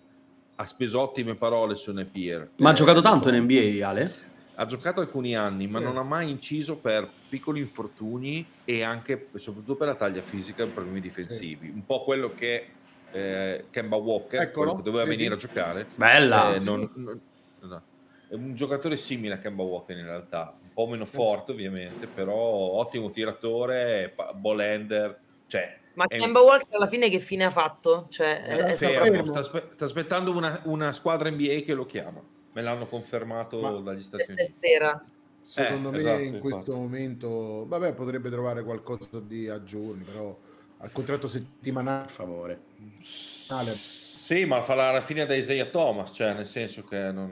A ha speso ottime parole su Napier. Ma ha giocato tanto in N B A, Ale? Ha giocato alcuni anni, ma eh. non ha mai inciso per piccoli infortuni e anche soprattutto per la taglia fisica e problemi difensivi. Eh. Un po' quello che eh, Kemba Walker, Eccolo. quello che doveva Vedi. venire a giocare. Bella! Eh, sì. non, non, no. È un giocatore simile a Kemba Walker in realtà, un po' meno forte ovviamente, però ottimo tiratore, ball handler. Cioè, ma Kemba un... Walker alla fine che fine ha fatto? Cioè, è fermo, sta, aspe- sta aspettando una, una squadra N B A che lo chiama, me l'hanno confermato ma dagli Stati Uniti. Spera. Secondo eh, me esatto, in questo fatto. momento vabbè, potrebbe trovare qualcosa di a giorni, però al contratto settimanale per favore. Sì, ma fa la fine da Isaiah Thomas, cioè nel senso che non,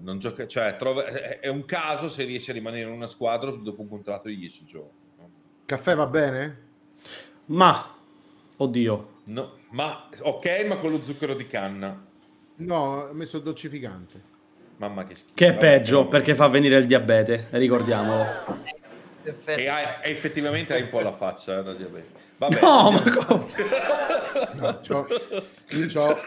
non gioca, cioè trova, è un caso se riesce a rimanere in una squadra dopo un contratto di dieci giorni. Caffè va bene? Ma, oddio, no, ma ok, ma con lo zucchero di canna. No, ho messo il dolcificante. Mamma che schifo. Che è peggio, perché fa venire il diabete, ricordiamolo. E hai, effettivamente hai un po' la faccia eh, da diabete. Vabbè. No, ma come? No, c'ho, c'ho,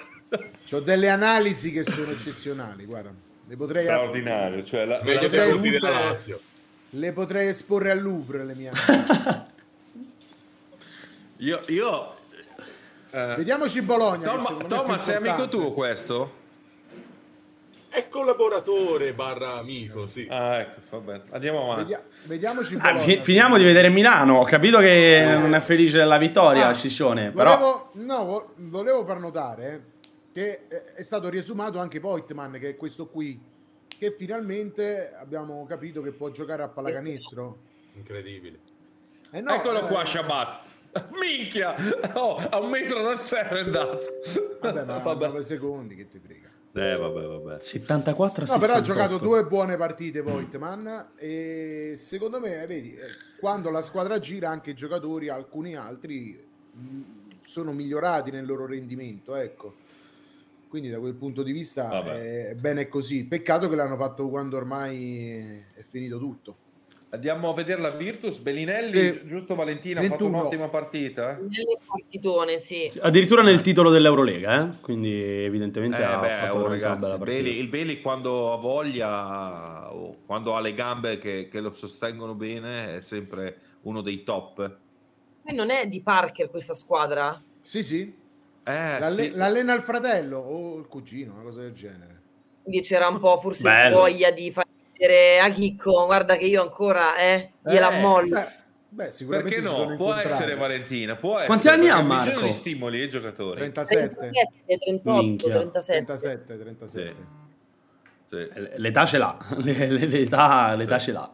c'ho delle analisi che sono eccezionali, guarda. Le potrei straordinario, app- cioè la, la, la salute della Lazio. Le potrei esporre al Louvre le mie amiche. Io, io eh, vediamoci Bologna. Toma, sei amico tuo questo? È collaboratore barra amico, sì. Ah, ecco, vabbè. Andiamo avanti. Vedia- vediamoci Bologna. Ah, fi- finiamo di vedere Milano. Ho capito che non è felice della vittoria, ah, Ciccione. Però... Volevo, no, volevo far notare che è stato riesumato anche Voigtman, che è questo qui, che finalmente abbiamo capito che può giocare a pallacanestro. Incredibile. Eh no, Eccolo eh, qua, Shabazz. Minchia! Oh, a un metro da terra è andato. Vabbè, ma vabbè. nove secondi, che ti frega. Eh, vabbè, vabbè. settantaquattro a sessantotto. No, però ha giocato due buone partite Voigtman mm. e secondo me, vedi, quando la squadra gira anche i giocatori, alcuni altri sono migliorati nel loro rendimento, ecco. Quindi da quel punto di vista Vabbè. è bene così. Peccato che l'hanno fatto quando ormai è finito tutto. Andiamo a vedere la Virtus. Bellinelli, e... giusto Valentina, ventuno. Ha fatto un'ottima partita. Nel partitone, sì. Sì, addirittura nel titolo dell'Eurolega, eh? Quindi evidentemente eh, ha beh, fatto oh, una ragazzi, bella partita. Beli, il Beli quando ha voglia, o quando ha le gambe che, che lo sostengono bene, è sempre uno dei top. E non è di Parker questa squadra? Sì, sì. Eh, L'alle- sì. L'allena il fratello o il cugino, una cosa del genere. Quindi c'era un po' forse Bello. voglia di far vedere a Chicco, guarda che io ancora eh, gliela eh, mollo. Beh, beh, sicuramente perché no? Può essere Valentina. Può Quanti essere, anni ha Marco? Bisogna di stimoli ai giocatori. trentasette, trentotto, trentasette. trentasette, trentasette. Sì. Sì. L'età ce l'ha. L'età, l'età sì. ce l'ha.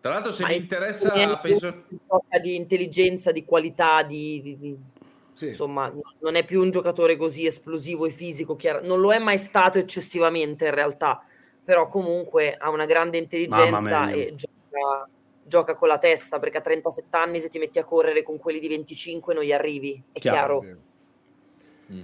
Tra l'altro se Ma mi interessa penso... di intelligenza, di qualità, di... di, di... Sì. Insomma, non è più un giocatore così esplosivo e fisico, chiaro. Non lo è mai stato eccessivamente in realtà, però comunque ha una grande intelligenza e gioca, gioca con la testa, perché a trentasette anni se ti metti a correre con quelli di venticinque non gli arrivi, è chiaro. chiaro. Mm.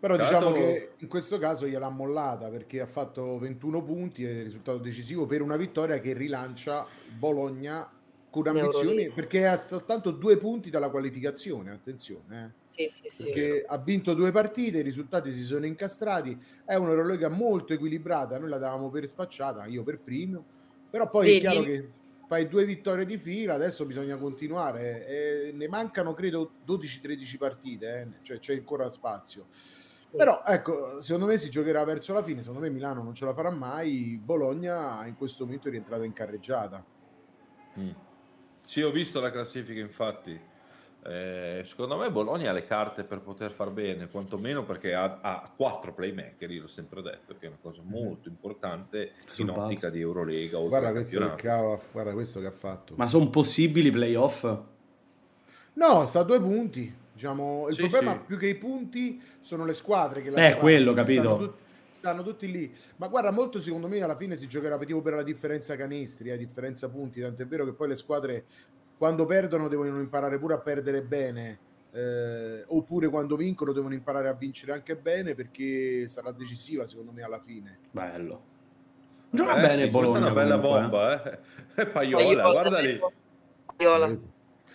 Però Tanto... diciamo che in questo caso gliel'ha mollata, perché ha fatto ventuno punti, è risultato decisivo per una vittoria che rilancia Bologna con ambizioni, perché è soltanto due punti dalla qualificazione, attenzione, eh. sì, sì, perché sì, ha vinto due partite, i risultati si sono incastrati, è un'Eurolega molto equilibrata, noi la davamo per spacciata, io per primo, però poi Vedi? è chiaro che fai due vittorie di fila, adesso bisogna continuare, eh, ne mancano credo dodici tredici partite, eh, cioè c'è ancora spazio. Sì. Però ecco, secondo me si giocherà verso la fine, secondo me Milano non ce la farà mai, Bologna in questo momento è rientrata in carreggiata. Mm. Sì, ho visto la classifica, infatti, eh, secondo me Bologna ha le carte per poter far bene, quantomeno perché ha, ha quattro playmaker, io l'ho sempre detto, che è una cosa molto importante in ottica di Eurolega. Guarda questo, che ha, guarda questo che ha fatto. Ma sono possibili playoff? No, sta a due punti, diciamo. Il sì, problema sì. più che i punti sono le squadre che la eh, quello, capito. Stanno tutti, stanno tutti lì, ma guarda, molto secondo me alla fine si giocherà tipo per la differenza canestri, a differenza punti, tant'è vero che poi le squadre quando perdono devono imparare pure a perdere bene, eh, oppure quando vincono devono imparare a vincere anche bene, perché sarà decisiva secondo me alla fine. Bello, gioca eh, bene sì, Bologna, una bella comunque, bomba eh. Eh. Paiola, Paiola, guarda lì Paiola.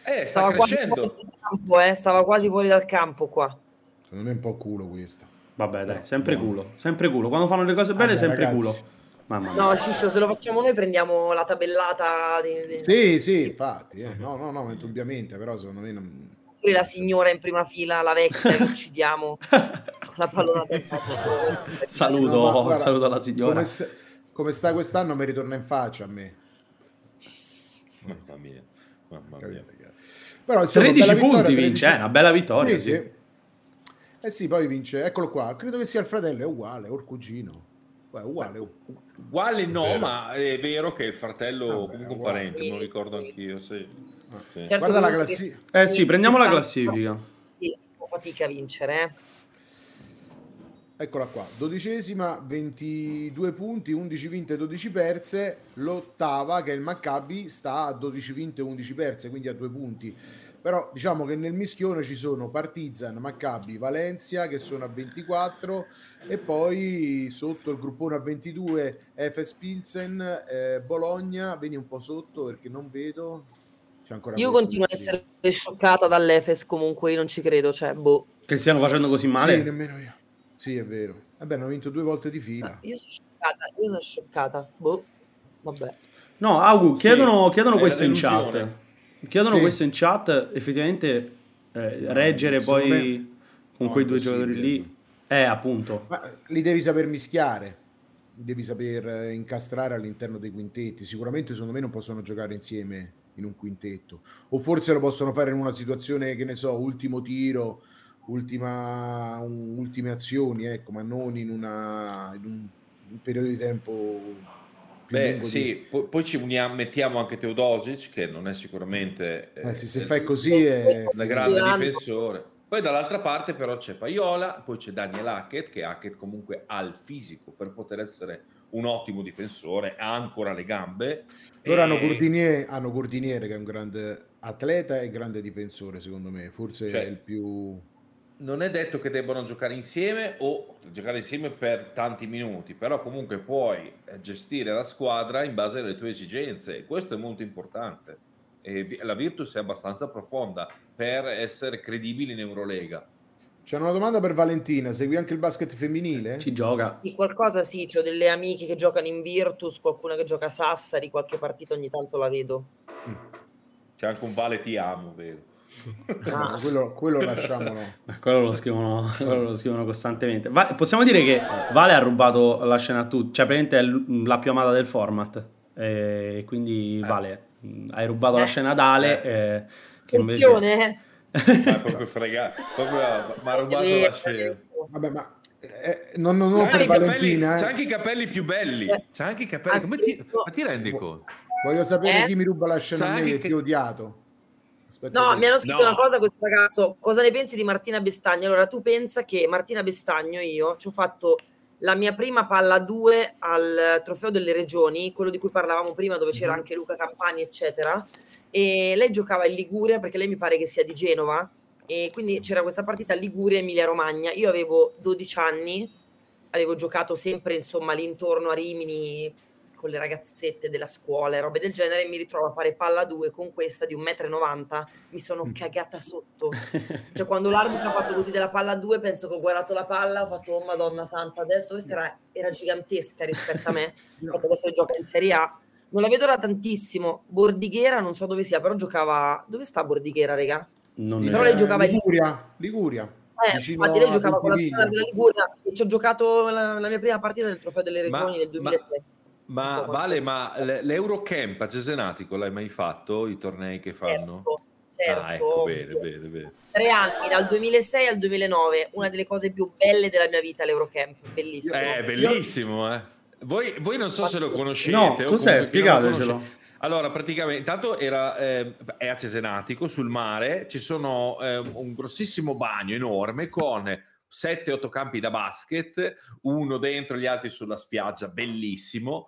Eh, sta stava, quasi campo, eh. stava quasi fuori dal campo qua, secondo me è un po' culo questa. Vabbè dai, sempre no. culo, sempre culo. Quando fanno le cose bene, ah, sempre ragazzi. culo. Mamma mia. No, Ciccio, se lo facciamo noi prendiamo la tabellata. Di, di... Sì, sì, infatti. Eh. No, no, no, indubbiamente, però secondo me non... La signora in prima fila, la vecchia, che uccidiamo la pallonata. Saluto, no, guarda, saluto alla signora. Come, sta, come sta quest'anno mi ritorna in faccia a me. Mamma mia, mamma mia. Però, insomma, tredici punti vittoria, vince, è eh, una bella vittoria, sì. sì. Eh sì, poi vince, eccolo qua, credo che sia il fratello, è uguale, o il cugino. Beh, uguale, u- uguale no, ma è vero che il fratello ah, comunque un parente, me lo ricordo anch'io, sì. Ah, sì. Certo, guarda la classifica. Eh sì, prendiamo sessanta la classifica. Sì, fatica a vincere. Eccola qua, dodicesima, ventidue punti, undici vinte, dodici perse, l'ottava che è il Maccabi sta a dodici vinte, undici perse, quindi a due punti. Però diciamo che nel mischione ci sono Partizan, Maccabi, Valencia che sono a ventiquattro e poi sotto il gruppone a ventidue Efes Pilsen, eh, Bologna, vedi un po' sotto perché non vedo. C'è ancora io continuo a essere scioccata dall'Efes, comunque io non ci credo, cioè boh. Che stiano facendo così male? Sì, nemmeno io. Sì, è vero. Vabbè, hanno vinto due volte di fila. Ma io sono scioccata, io sono scioccata, boh. Vabbè. No, Augu, chiedono, sì, chiedono questo in chat. Chiedono sì. questo in chat, effettivamente eh, reggere no, poi me... con no, quei due giocatori lì è appunto. Ma li devi saper mischiare, li devi saper incastrare all'interno dei quintetti. Sicuramente secondo me non possono giocare insieme in un quintetto, o forse lo possono fare in una situazione che ne so, ultimo tiro, ultima, un, ultime azioni, ecco, ma non in, una, in un, un periodo di tempo. Beh, sì, di... poi ci uniamo, mettiamo anche Teodosic, che non è sicuramente eh, eh, se, se fai così è un grande difensore. Poi dall'altra parte però c'è Paiola, poi c'è Daniel Hackett, che Hackett comunque ha il fisico per poter essere un ottimo difensore, ha ancora le gambe. Loro e... hanno Cordinier, hanno Cordinier che è un grande atleta e grande difensore, secondo me, forse cioè, è il più... Non è detto che debbano giocare insieme o giocare insieme per tanti minuti, però comunque puoi gestire la squadra in base alle tue esigenze e questo è molto importante. E la Virtus è abbastanza profonda per essere credibili in Eurolega. C'è una domanda per Valentina, segui anche il basket femminile? Ci gioca? Di qualcosa sì, ho delle amiche che giocano in Virtus, qualcuna che gioca a Sassari, qualche partita ogni tanto la vedo. C'è anche un Vale ti amo, vero? Ah, no, quello, quello lasciamolo, quello lo scrivono, quello lo scrivono costantemente. Va, possiamo dire che Vale ha rubato la scena a tutti, cioè praticamente è la più amata del format, eh, quindi Vale eh. hai rubato eh. la scena ad Ale, eh, che invece... ma è proprio fregato, proprio ha rubato eh, la scena. Vabbè, ma eh, non, non, non per Valentina, c'ha anche i capelli più belli, c'ha anche i capelli. Come ti, ma ti rendi conto? Voglio sapere eh? chi mi ruba la scena a me che ti ho odiato. Aspetta no, mi hanno scritto no. una cosa questo ragazzo, cosa ne pensi di Martina Bestagno? Allora, tu pensa che Martina Bestagno, io ci ho fatto la mia prima palla due al Trofeo delle Regioni, quello di cui parlavamo prima, dove c'era mm-hmm. anche Luca Campani, eccetera, e lei giocava in Liguria, perché lei mi pare che sia di Genova, e quindi c'era questa partita Liguria-Emilia-Romagna, io avevo dodici anni, avevo giocato sempre, insomma, lì intorno a Rimini, con le ragazzette della scuola e robe del genere, mi ritrovo a fare palla due con questa di un metro e novanta, mi sono cagata sotto. Cioè quando l'arbitro ha fatto così della palla due, penso che ho guardato la palla, ho fatto oh madonna santa, adesso questa era, era gigantesca rispetto a me. Adesso gioca in Serie A, non la vedo da tantissimo. Bordighera non so dove sia, però giocava, dove sta Bordighera raga? Non però è... lei giocava in Liguria, Liguria. Eh, ma lei giocava con la squadra della Liguria e ci ho giocato la, la mia prima partita del Trofeo delle Regioni del duemilatré. Ma, ma Vale, ma l'Eurocamp a Cesenatico l'hai mai fatto? I tornei che fanno? Certo, certo, ah, ecco, bene, bene, bene. Tre anni, dal duemilasei al duemilanove, una delle cose più belle della mia vita, l'Eurocamp, bellissimo. Eh, bellissimo, eh. Voi, voi non so Pazzesco. Se lo conoscete. No, cos'è? Spiegatecelo. Allora, praticamente, intanto era, eh, è a Cesenatico, sul mare, ci sono eh, un grossissimo bagno enorme con sette otto campi da basket, uno dentro, gli altri sulla spiaggia, bellissimo,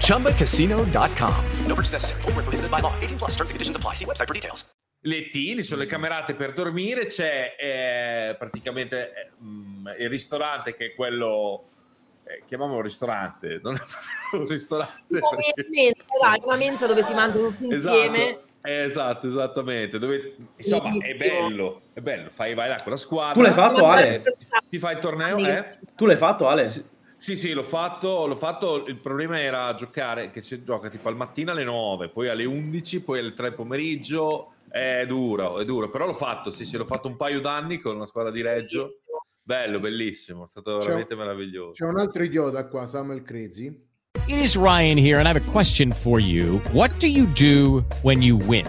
Chumba Casino dot com. No purchase necessary. Void where prohibited by law. eighteen plus terms and conditions apply. See website for details. Lettini, sono le camerate per dormire, c'è eh, praticamente eh, mh, il ristorante che è quello... Eh, chiamiamolo un ristorante. Non è un ristorante. Una perché... mensa, dai, una mensa dove si mangiano tutti insieme. Esatto. Esatto, esattamente. Dove, insomma, è bello, è bello. Fai, vai là con la squadra. Tu l'hai fatto, Ale? Ti fai il torneo? Eh? Tu l'hai fatto, Ale? Sì, sì, sì, l'ho fatto, l'ho fatto. Il problema era giocare, che si gioca tipo al mattino alle nove, poi alle undici, poi alle tre pomeriggio. È duro, è duro. Però l'ho fatto, sì, sì, l'ho fatto un paio d'anni con una squadra di Reggio. Bellissimo. Bello, bellissimo, è stato veramente c'è, meraviglioso. C'è un altro idiota qua, Samuel Crazy. It is Ryan here, and I have a question for you. What do you do when you win?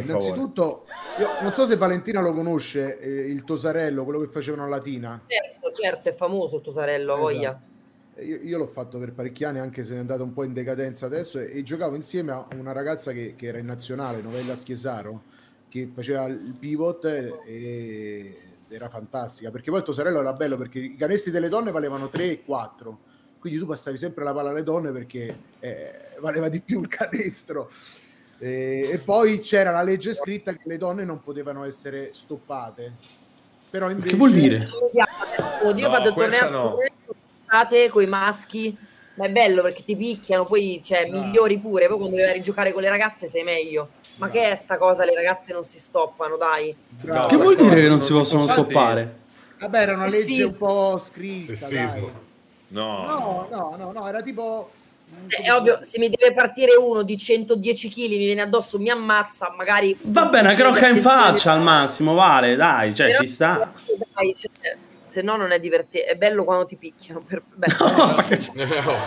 Innanzitutto, io non so se Valentina lo conosce, eh, il Tosarello, quello che facevano a Latina. Certo, certo, è famoso il Tosarello, esatto. Voglia. Io, io l'ho fatto per parecchi anni, anche se è andato un po' in decadenza adesso, e, e giocavo insieme a una ragazza che, che era in nazionale, Novella Schiesaro, che faceva il pivot e, e era fantastica, perché poi il Tosarello era bello, perché i canestri delle donne valevano tre e quattro, quindi tu passavi sempre la palla alle donne perché eh, valeva di più il canestro. E poi c'era la legge scritta che le donne non potevano essere stoppate, però invece... Che vuol dire? Oddio, no, ho fatto il torneo no. Con i maschi, ma è bello perché ti picchiano, poi cioè, no. Migliori pure, poi quando devi rigiocare con le ragazze sei meglio. Ma no. Che è sta cosa, le ragazze non si stoppano, dai. Bravo, che vuol dire che non si possono stoppare? Vabbè, era una legge sessismo. Un po' scritta. Sessismo. No. no, no, no, no, era tipo... Eh, è ovvio, se mi deve partire uno di centodieci chilogrammi, mi viene addosso, mi ammazza, magari... Va bene, una crocca in faccia al massimo, Vale, dai, cioè però ci sta. Dai, cioè, se no non è divertente, è bello quando ti picchiano. Per... Beh, no, no.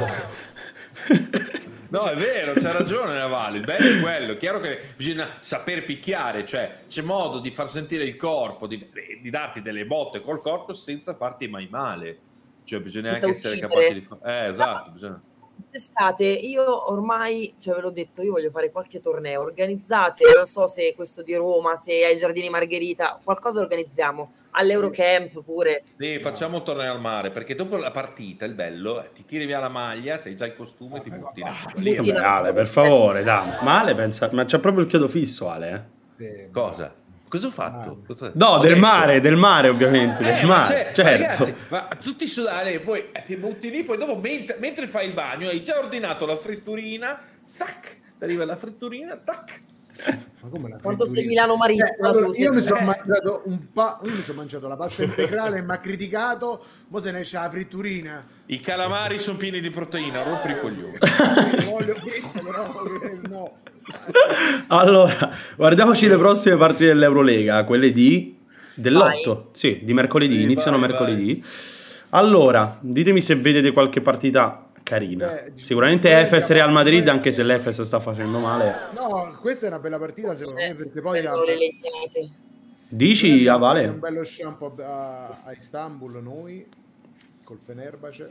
No, è vero, c'ha ragione la Vale, il bello è quello, chiaro che bisogna saper picchiare, cioè c'è modo di far sentire il corpo, di, di darti delle botte col corpo senza farti mai male, cioè bisogna senza anche uccidere. Essere capaci di fare... Eh, esatto, no. Bisogna... quest'estate io ormai, cioè ve l'ho detto, io voglio fare qualche torneo, organizzate, non so se questo di Roma, se ai Giardini Margherita, qualcosa organizziamo, all'Eurocamp pure. Sì, facciamo un torneo al mare, perché dopo la partita, il bello, ti tiri via la maglia, c'hai già il costume, ah, ti butti. Sì, sì, Ale, per favore, dai. Ma Ale pensa, ma c'ha proprio il chiodo fisso, Ale, eh? Sì. Cosa? Cosa ho fatto? Ah. Cosa... No, ho del detto. mare, del mare ovviamente, eh, del mare, cioè, certo. Ma ragazzi, ma tutti sudare, poi ti butti lì, poi dopo mentre, mentre fai il bagno hai già ordinato la fritturina, tac, arriva la fritturina, tac. Ma come la quando sei Milano Marino, eh, allora, io mi sono eh. mangiato un pa- io mi sono mangiato la pasta integrale, mi ha criticato, mo se ne esce la fritturina. I calamari sono pieni di proteina, rompi i coglioni. Voglio questo, però no. Allora, guardiamoci le prossime partite dell'Eurolega, quelle di dell'otto, sì, di mercoledì, sì, iniziano vai, mercoledì. Vai. Allora, ditemi se vedete qualche partita carina. Beh, sicuramente beh, Efes beh, Real Madrid, beh, anche se l'Efes sta facendo male. No, questa è una bella partita secondo me, perché poi la... Dici, ah, Vale? Un bello shampoo a, a Istanbul noi col Fenerbahce.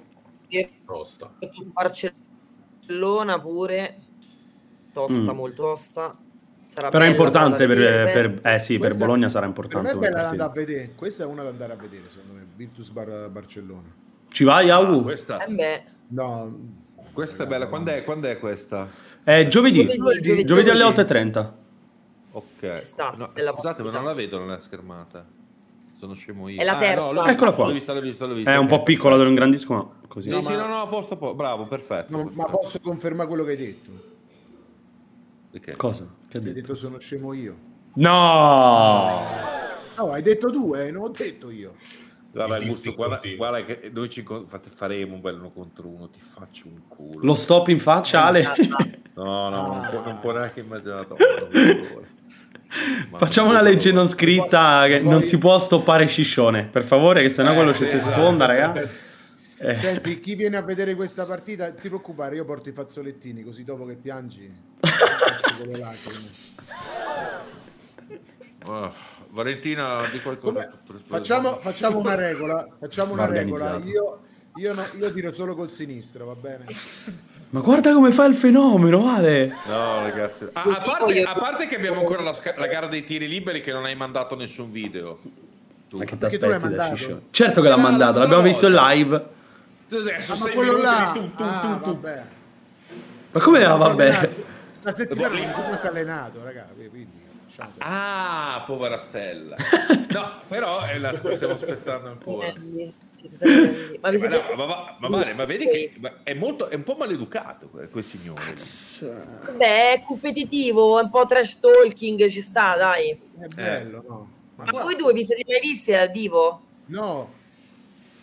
Tosta. Barcellona pure. Tosta, mm. molto tosta. Sarà però è importante per, vedere, per, eh sì, per Bologna sarà importante. Per me è bella da andare a vedere. Questa è una da andare a vedere, secondo me. Virtus Bar- Barcellona. Ci vai, Agu? Ah, questa. Eh beh. No, questa è bella. Quando è, quando è questa? È giovedì. Giovedì, giovedì, giovedì alle otto e trenta. Ok. Sta, no, scusate, ma non la vedo nella schermata. Sono scemo io. È la terza. Ah, no, eccola qua. L'ho vista, l'ho vista, l'ho vista. È okay. Un po' piccola, lo ingrandisco, ma così. Sì, no, sì, ma... no, no, posto, po- bravo, perfetto. No, ma posso confermare quello che hai detto? Okay. Cosa? Che hai detto? detto sono scemo io. No! No, hai detto tu, eh, non ho detto io. Vabbè, Musso, guarda, guarda che noi ci faremo un bel uno contro uno, ti faccio un culo. Lo stop in faccia, Ale? No, no, ah. non, può, non può neanche immaginare. Facciamo una legge non scritta, che non si può stoppare Sciscione, per favore, che sennò eh, quello sì, ci si esatto. sfonda, ragazzi. Eh. Senti, chi viene a vedere questa partita, ti preoccupare, io porto i fazzolettini, così dopo che piangi... oh. Valentina di qualcosa. Vabbè, facciamo, facciamo una regola, facciamo una regola. Io, io, no, io tiro solo col sinistro, va bene? Ma guarda come fa il fenomeno, Ale. No, ragazzi. Ah, a, parte, a parte che abbiamo ancora la, la gara dei tiri liberi che non hai mandato nessun video. Tu. Ma che ti aspetti da Sciscio? Certo che l'ha mandato, l'abbiamo visto in live. Adesso ah, sei quello là. Tum, tum, ah, tum, tum. Ma come va vabbè? La settimana che ho allenato, raga, quindi ah, povera Stella. No, però eh, la stiamo aspettando ancora. Ma, siete... ma, no, ma, ma, vale, ma vedi che è, molto, è un po' maleducato quel signore. Beh, è competitivo, è un po' trash talking, ci sta, dai. È bello, no? Ma, ma voi due vi siete mai visti dal vivo? No.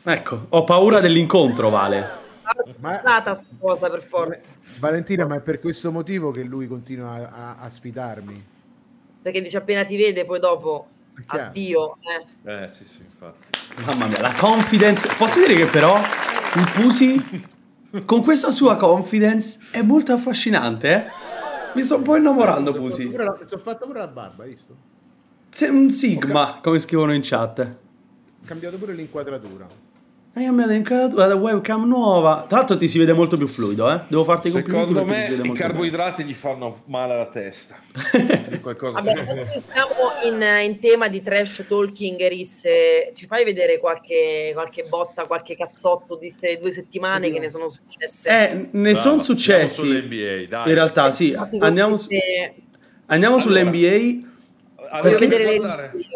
Ecco, ho paura dell'incontro, Vale. Ma stata cosa per forza. Valentina, ma è per questo motivo che lui continua a, a, a sfidarmi. Perché dice appena ti vede poi dopo addio eh. Eh, sì, sì, infatti. Mamma mia, la confidence, posso dire che però il Pusi con questa sua confidence è molto affascinante, eh? Mi sto un po' innamorando, sì, Pusi la, sono fatto pure la barba, hai visto? Sei un sigma, cam- come scrivono in chat, ho cambiato pure l'inquadratura, hai cambiato l'inquadratura, la webcam nuova, tra l'altro ti si vede molto più fluido, eh? Devo farti i complimenti, secondo me i carboidrati male. Gli fanno male alla testa. Qualcosa. Vabbè, che... siamo in, in tema di trash talking, risse, ci fai vedere qualche, qualche botta, qualche cazzotto di queste due settimane, mm. che ne sono successe? Eh, ne sono successi N B A, dai. In realtà sì, andiamo, su... andiamo allora, sull'N B A allora, perché vedere le risse.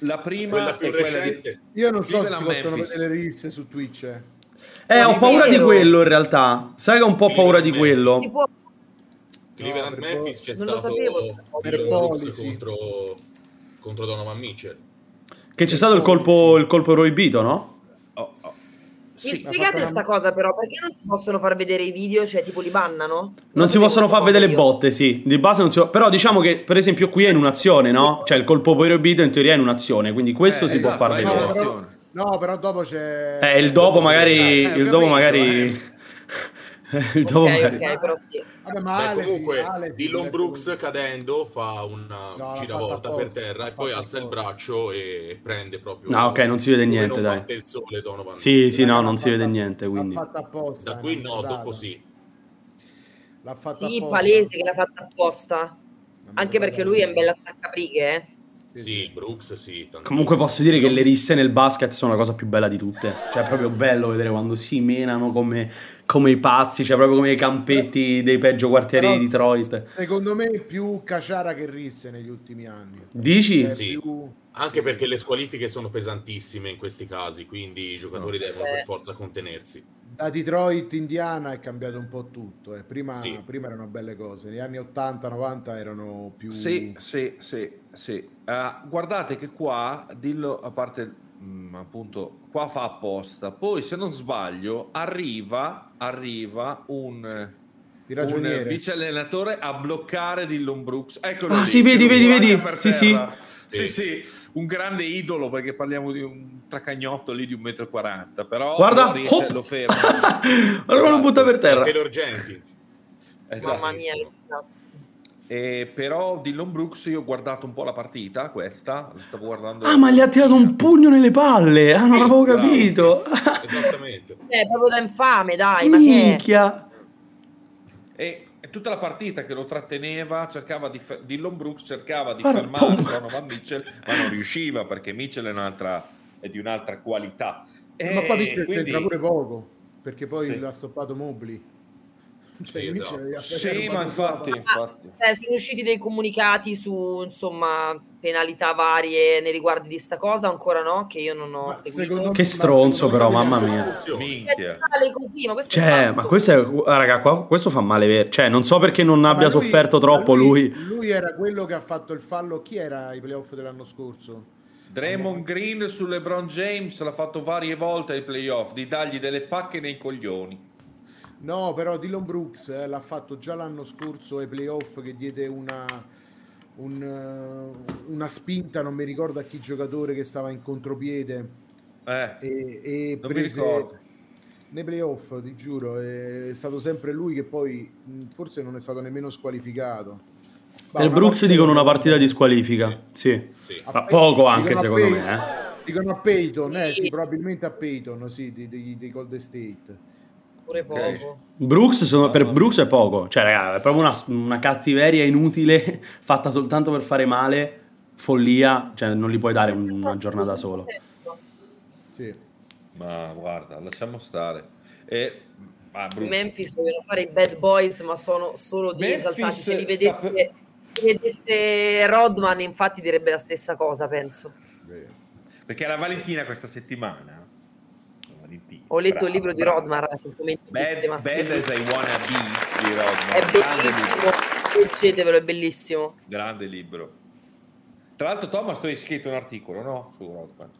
La prima è quella di... Io non so se si possono vedere le risse su Twitch. Eh, eh ho paura di quello in realtà. Sai che ho un po' paura di quello. Si può... Cleveland no, Memphis c'è non stato Dillon Brooks contro, contro Donovan Mitchell. Che c'è stato il colpo, il colpo proibito, no? Oh, oh. Sì, mi spiegate questa una... cosa però, perché non si possono far vedere i video, cioè tipo li bannano? Non, non si possono far vedere le botte, sì, di base non si può... Però diciamo che per esempio qui è in un'azione, no? Cioè il colpo proibito in teoria è in un'azione, quindi questo eh, si esatto, può far vedere. No però, no, però dopo c'è... Eh, il dopo magari... Eh, il dopo magari... Eh. Il dopo okay, magari... Okay, però sì. Vabbè, ma Ale, beh, comunque sì, Ale, Dillon sì, Brooks cadendo fa una no, giravolta per terra e poi alza il braccio e prende proprio no ok non si vede niente dai il sole, Donovan sì sì no non si vede niente quindi da qui no dopo sì L'ha fatta sì, apposta. Palese che l'ha fatta apposta. Anche perché lui è un bel attaccaprighe, eh. Sì, Brooks, sì. Comunque posso dire che le risse nel basket sono la cosa più bella di tutte. Cioè è proprio bello vedere quando si menano come, come i pazzi, cioè proprio come i campetti dei peggio quartieri però, di Detroit. Secondo me è più caciara che risse negli ultimi anni. Dici? È sì. Più... Anche perché le squalifiche sono pesantissime in questi casi, quindi i giocatori no. devono eh. per forza contenersi. Da Detroit, Indiana è cambiato un po' tutto. Eh. Prima, sì. prima erano belle cose, negli anni ottanta novanta erano più... Sì, sì, sì, sì. Uh, guardate che qua, dillo a parte mh, appunto, qua fa apposta. Poi, se non sbaglio, arriva, arriva un... Sì. un vice allenatore a bloccare Dillon Brooks, eccolo ah, lì, sì, vedi, vedi, vedi. Sì, sì. Sì, sì, un grande idolo, perché parliamo di un tracagnotto lì di un metro e quaranta, però guarda, riesce, lo ferma. Allora lo butta per terra. Taylor Jenkins. Esatto. Mamma mia. Eh, però Dillon Brooks, io ho guardato un po' la partita, questa la stavo guardando. Ah, ma gli ha tirato un pugno nelle palle. Ah, non sì, l'avevo bravo, capito. Sì. Esattamente. È proprio da infame, dai. Minchia. Ma che... E tutta la partita che lo tratteneva, cercava di fer- Dillon Brooks cercava di Guarda, fermare pom- Donovan Mitchell, ma non riusciva perché Mitchell è un'altra, è di un'altra qualità. E ma qua Mitchell quindi... c'entra pure poco, perché poi sì. l'ha stoppato Mobley. Sì, esatto. sì ma infatti, infatti. Ah, eh, sono usciti dei comunicati su insomma penalità varie nei riguardi di sta cosa, ancora no, che io non ho ma seguito. Che stronzo, però, mamma mia, così, ma questo cioè, ma questo è, raga, qua, questo fa male, ver- cioè non so perché non ma abbia lui, sofferto troppo lui, lui. Lui era quello che ha fatto il fallo. Chi era ai playoff dell'anno scorso? Draymond Green su LeBron James l'ha fatto varie volte ai playoff, di dargli delle pacche nei coglioni. No, però Dillon Brooks eh, l'ha fatto già l'anno scorso ai playoff, che diede una, un, una spinta, non mi ricordo a chi giocatore, che stava in contropiede eh, e, e non prese mi ricordo. Nei playoff, ti giuro, è stato sempre lui, che poi forse non è stato nemmeno squalificato. Ma per Brooks partita... dicono una partita di squalifica, sì, sì. sì. Ma poco anche secondo Payton, me. Eh. Dicono a Payton, eh, sì, probabilmente a Payton, sì, dei, dei, dei Golden State. Pure okay. poco. Brooks sono, per Brooks è poco, cioè raga, è proprio una, una cattiveria inutile fatta soltanto per fare male, follia, cioè non gli puoi dare un, una giornata solo. Sì. Ma guarda, lasciamo stare. E ah, Memphis vogliono fare i bad boys, ma sono solo dei esaltati. Se li vedesse, per... vedesse Rodman, infatti direbbe la stessa cosa, penso. Perché era Valentina questa settimana. Ho letto bravo, il libro bravo. di Rodman, bad, bad as I wanna be di Rodman. È bellissimo, leggetevelo, è bellissimo, grande libro. Tra l'altro, Thomas, tu hai scritto un articolo, no? Su Rodman.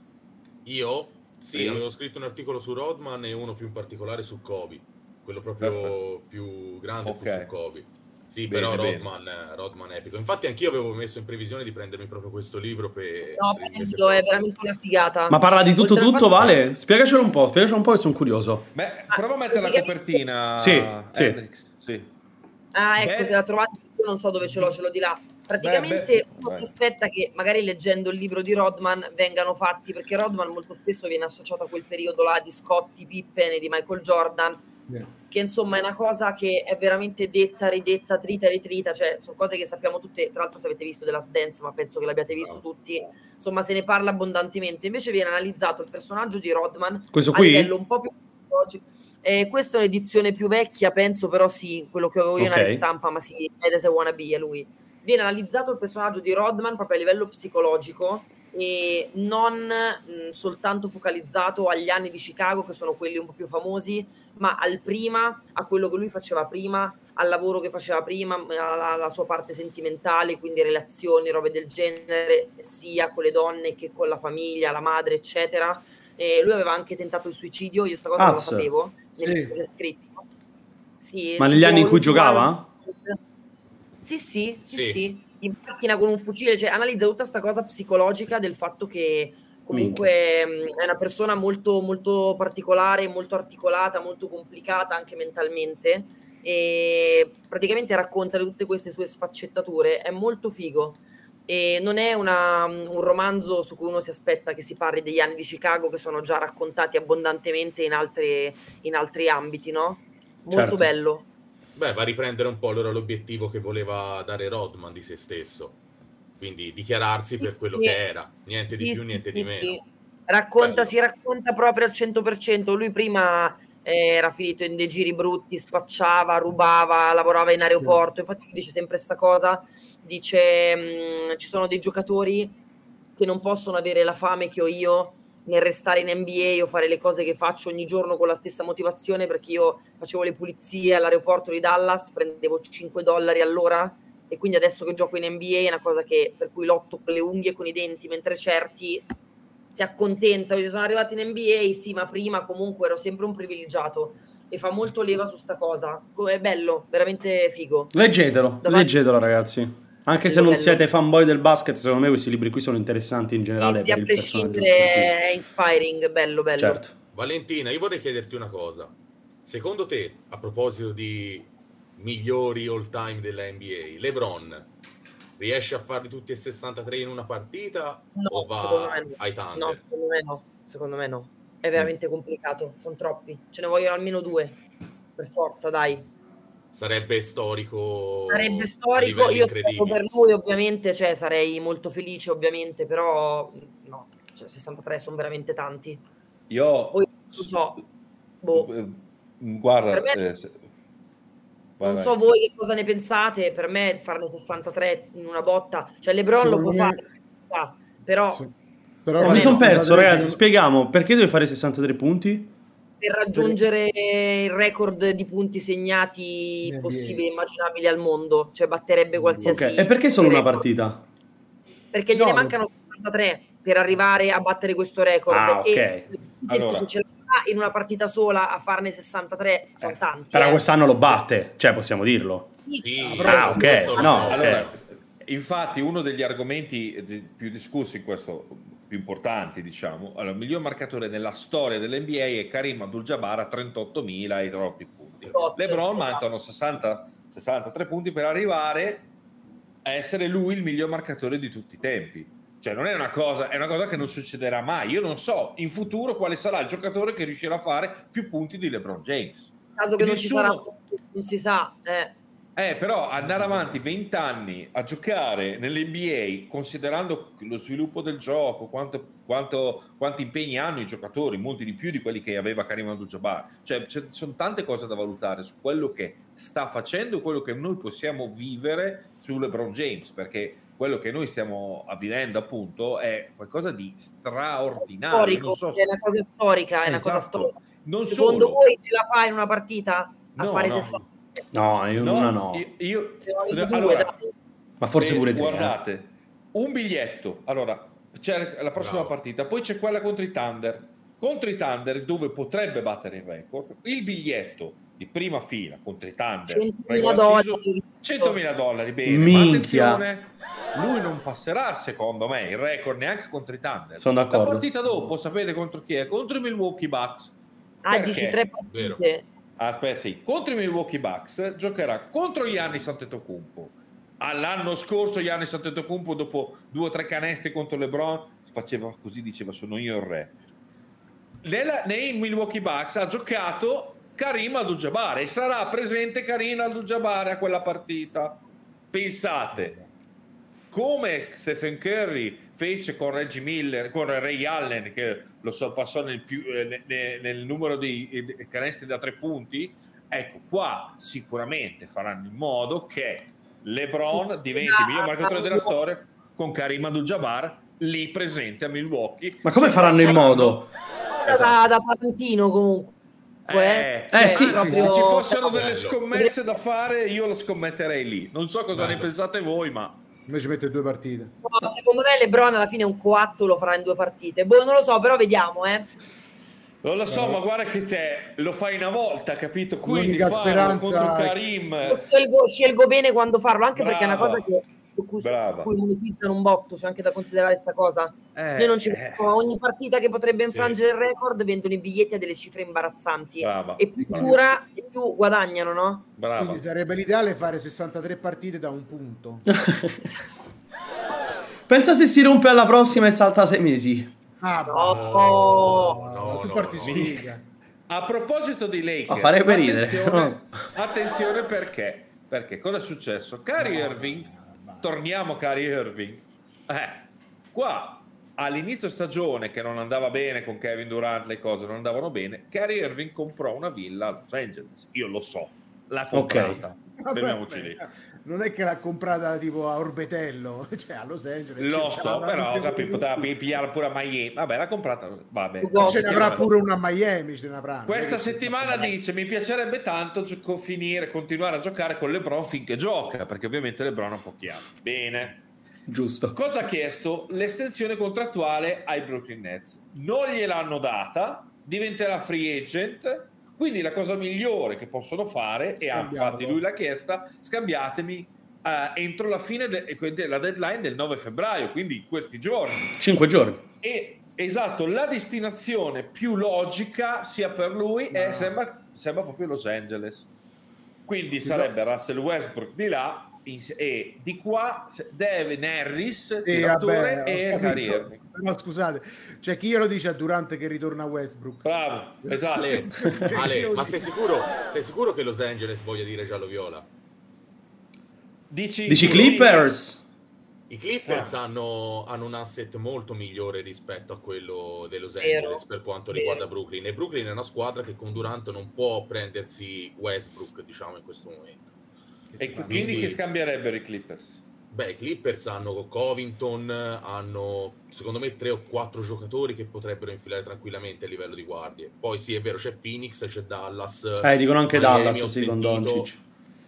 Io? Sì, sì, avevo scritto un articolo su Rodman e uno più in particolare su Kobe, quello proprio Perfetto. più grande okay. fu su Kobe. Sì, bene, però Rodman, bene. Rodman è epico. Infatti anch'io avevo messo in previsione di prendermi proprio questo libro per... No, penso, è veramente una figata. Ma parla di tutto, tutto, tutto Vale? Spiegacelo un po', spiegacelo un po' che sono curioso. Beh, prova a mettere la copertina. Sì, sì. sì. Ah, ecco, beh. se la trovate, io non so dove ce l'ho, ce l'ho di là. Praticamente beh, beh. uno beh. si aspetta che magari leggendo il libro di Rodman vengano fatti, perché Rodman molto spesso viene associato a quel periodo là di Scottie Pippen e di Michael Jordan, che insomma è una cosa che è veramente detta, ridetta, trita, ritrita, cioè sono cose che sappiamo tutte, tra l'altro se avete visto The Last Dance, ma penso che l'abbiate visto no. tutti, insomma se ne parla abbondantemente. Invece viene analizzato il personaggio di Rodman questo a qui? livello un po' più eh, questa è un'edizione più vecchia, penso, però sì, quello che avevo io okay. nella ristampa, ma sì, è se wanna be, è lui. Viene analizzato il personaggio di Rodman proprio a livello psicologico e non mh, soltanto focalizzato agli anni di Chicago, che sono quelli un po' più famosi, ma al prima, a quello che lui faceva prima, al lavoro che faceva prima, alla, alla sua parte sentimentale, quindi relazioni, robe del genere, sia con le donne che con la famiglia, la madre, eccetera. E lui aveva anche tentato il suicidio, io sta cosa Azz. non la sapevo, nel sì. scritto. Sì, ma negli anni in cui giocava? Era... Sì, sì, sì, sì, sì, in macchina con un fucile, cioè analizza tutta sta cosa psicologica del fatto che comunque è una persona molto molto particolare, molto articolata, molto complicata anche mentalmente, e praticamente racconta tutte queste sue sfaccettature, è molto figo. E non è una, un romanzo su cui uno si aspetta che si parli degli anni di Chicago, che sono già raccontati abbondantemente in altri, in altri ambiti, no? Molto certo. bello. Beh, va a riprendere un po' allora l'obiettivo che voleva dare Rodman di se stesso, quindi dichiararsi sì, per quello sì. che era, niente di sì, più, sì, niente sì, di meno. Sì. Racconta, Bello. si racconta proprio al cento per cento, lui prima eh, era finito in dei giri brutti, spacciava, rubava, lavorava in aeroporto, infatti lui dice sempre questa cosa, dice mh, ci sono dei giocatori che non possono avere la fame che ho io nel restare in N B A o fare le cose che faccio ogni giorno con la stessa motivazione, perché io facevo le pulizie all'aeroporto di Dallas, prendevo cinque dollari all'ora, e quindi adesso che gioco in N B A è una cosa che, per cui lotto con le unghie e con i denti, mentre certi si accontentano, io sono arrivato in N B A, sì, ma prima comunque ero sempre un privilegiato, e fa molto leva su sta cosa, è bello, veramente figo. Leggetelo, Davanti. leggetelo ragazzi. Anche se non bello. siete fanboy del basket, secondo me questi libri qui sono interessanti in generale. Sì, a prescindere è inspiring, bello, bello. Certo. Valentina, io vorrei chiederti una cosa. Secondo te, a proposito di migliori all-time della N B A, LeBron riesce a farli tutti e sessantatré in una partita? No, o va ai tanti? No, secondo me no. Secondo me no. È veramente mm. complicato, sono troppi. Ce ne vogliono almeno due, per forza, dai. Sarebbe storico. Sarebbe storico, io spero per lui ovviamente, cioè sarei molto felice ovviamente, però no, cioè, sessantatré sono veramente tanti. Io Poi, non so, boh. guarda, me, eh, se... vai, non vai. so voi che cosa ne pensate, per me farne sessantatré in una botta, cioè LeBron sì, lo può fare, me... però... Sì. però per mi sono perso ragazzi, che... spieghiamo, perché deve fare sessantatré punti? Per raggiungere il record di punti segnati eh, possibili e immaginabili al mondo, cioè batterebbe qualsiasi okay. E perché solo record. una partita? Perché gliene no. mancano settantatré per arrivare a battere questo record. Ah, okay. E allora. se ce la fa in una partita sola a farne sessantatré sono eh, tanti. Però eh. quest'anno lo batte, cioè possiamo dirlo. Sì. Ah, ok. No, okay. Allora, infatti uno degli argomenti più discussi in questo più importanti, diciamo, allora, il miglior marcatore nella storia dell'N B A è Kareem Abdul-Jabbar a trentottomila e troppi punti. LeBron mancano sessanta, sessantatré punti per arrivare a essere lui il miglior marcatore di tutti i tempi. Cioè non è una cosa, è una cosa che non succederà mai. Io non so in futuro quale sarà il giocatore che riuscirà a fare più punti di LeBron James. Caso che Nessuno... non ci sarà, non si sa, eh. Eh, però andare avanti venti anni a giocare nell'N B A, considerando lo sviluppo del gioco, quanto, quanto, quanti impegni hanno i giocatori, molti di più di quelli che aveva Kareem Abdul-Jabbar, cioè ci sono tante cose da valutare su quello che sta facendo e quello che noi possiamo vivere su LeBron James, perché quello che noi stiamo avvivendo appunto è qualcosa di straordinario. Storico, non so se... è una cosa storica, è esatto. una cosa storica. Non Secondo solo... voi ce la fa in una partita a no, fare no. sessanta? No, io no, no. Io, io, allora, ma forse pure te, guardate, eh. un biglietto. Allora, c'è la prossima Bravo. partita, poi c'è quella contro i Thunder. Contro i Thunder dove potrebbe battere il record, il biglietto di prima fila contro i Thunder centomila dollari, centomila dollari bene, minchia. Attenzione, lui non passerà secondo me il record neanche contro i Thunder. Sono d'accordo. La partita dopo, sapete contro chi è? Contro i Milwaukee Bucks. Ah, dici tre partite. Vero. Aspetta, sì. Contro i Milwaukee Bucks giocherà contro Giannis Antetokounmpo. All'anno scorso Giannis Antetokounmpo dopo due o tre canestri contro LeBron faceva così, diceva sono io il re. Nella, nei Milwaukee Bucks ha giocato Kareem Abdul-Jabbar e sarà presente Kareem Abdul-Jabbar a quella partita. Pensate come Stephen Curry fece con Reggie Miller, con Ray Allen, che lo sorpassò nel, più, eh, nel, nel numero di eh, canestri da tre punti. Ecco, qua sicuramente faranno in modo che LeBron sì, diventi il miglior marcatore della storia con Kareem Abdul-Jabbar lì presente a Milwaukee. Ma come faranno in modo? Esatto. Da, da Tarantino comunque. Eh, cioè, eh sì, proprio... se ci fossero delle scommesse da fare io lo scommetterei lì. Non so cosa Bello. ne pensate voi, ma... invece mette due partite. No, secondo me LeBron alla fine un coatto lo farà in due partite. Boh, non lo so, però vediamo, eh. Non lo so, eh. ma guarda che c'è, lo fai una volta, capito? Quindi farlo contro Karim. Lo scelgo, scelgo bene quando farlo, anche Brava. perché è una cosa che su cui, su cui monetizzano un botto, c'è cioè anche da considerare questa cosa. Eh, Noi non ci eh. ogni partita che potrebbe infrangere sì. il record vendono i biglietti a delle cifre imbarazzanti. Brava. E più dura e più guadagnano, no? Brava. Quindi sarebbe l'ideale fare sessantatré partite da un punto. Pensa se si rompe alla prossima e salta sei mesi. Ah, no, no, no, no, no, no. A proposito di Lakers, oh, farebbe attenzione, ridere. Attenzione perché? Perché cosa è successo? Kyrie Irving, torniamo Kyrie Irving, eh, qua all'inizio stagione che non andava bene con Kevin Durant, le cose non andavano bene, Kyrie Irving comprò una villa a Los Angeles, io lo so, l'ha comprata. Okay. Vabbè, lì. Non è che l'ha comprata tipo a Orbetello, cioè a Los Angeles, lo so, però capì, poteva pigliare pure a Miami, vabbè l'ha comprata, vabbè ce ne avrà pure una a Miami, ce ne avrà. Questa settimana dice mi piacerebbe tanto gioco, finire, continuare a giocare con LeBron finché gioca, perché ovviamente LeBron è un po' chiaro, bene, giusto. Cosa ha chiesto? L'estensione contrattuale ai Brooklyn Nets, non gliel'hanno data, diventerà free agent. Quindi la cosa migliore che possono fare, e infatti lui l'ha chiesta, scambiatemi eh, entro la fine della de- deadline del nove febbraio, quindi questi giorni. Cinque giorni. E, esatto, la destinazione più logica sia per lui no. è sembra, sembra proprio Los Angeles. Quindi sarebbe Russell Westbrook di là e di qua Devin Harris, tiratore, e carriera. No, scusate, cioè chi glielo dice a Durant che ritorna a Westbrook? Bravo, esatto. Ale, Ale, ma sei sicuro, sei sicuro che Los Angeles voglia dire giallo-viola? Dici, Dici Clippers? I Clippers ah. hanno, hanno un asset molto migliore rispetto a quello dei Los Angeles per quanto riguarda Brooklyn, e Brooklyn è una squadra che con Durant non può prendersi Westbrook, diciamo, in questo momento. E quindi, quindi che scambierebbero i Clippers? Beh, i Clippers hanno Covington, hanno secondo me tre o quattro giocatori che potrebbero infilare tranquillamente a livello di guardie. Poi sì, è vero, c'è Phoenix, c'è Dallas. Eh, dicono anche Miami, Dallas, ho sì, sentito, con Doncic.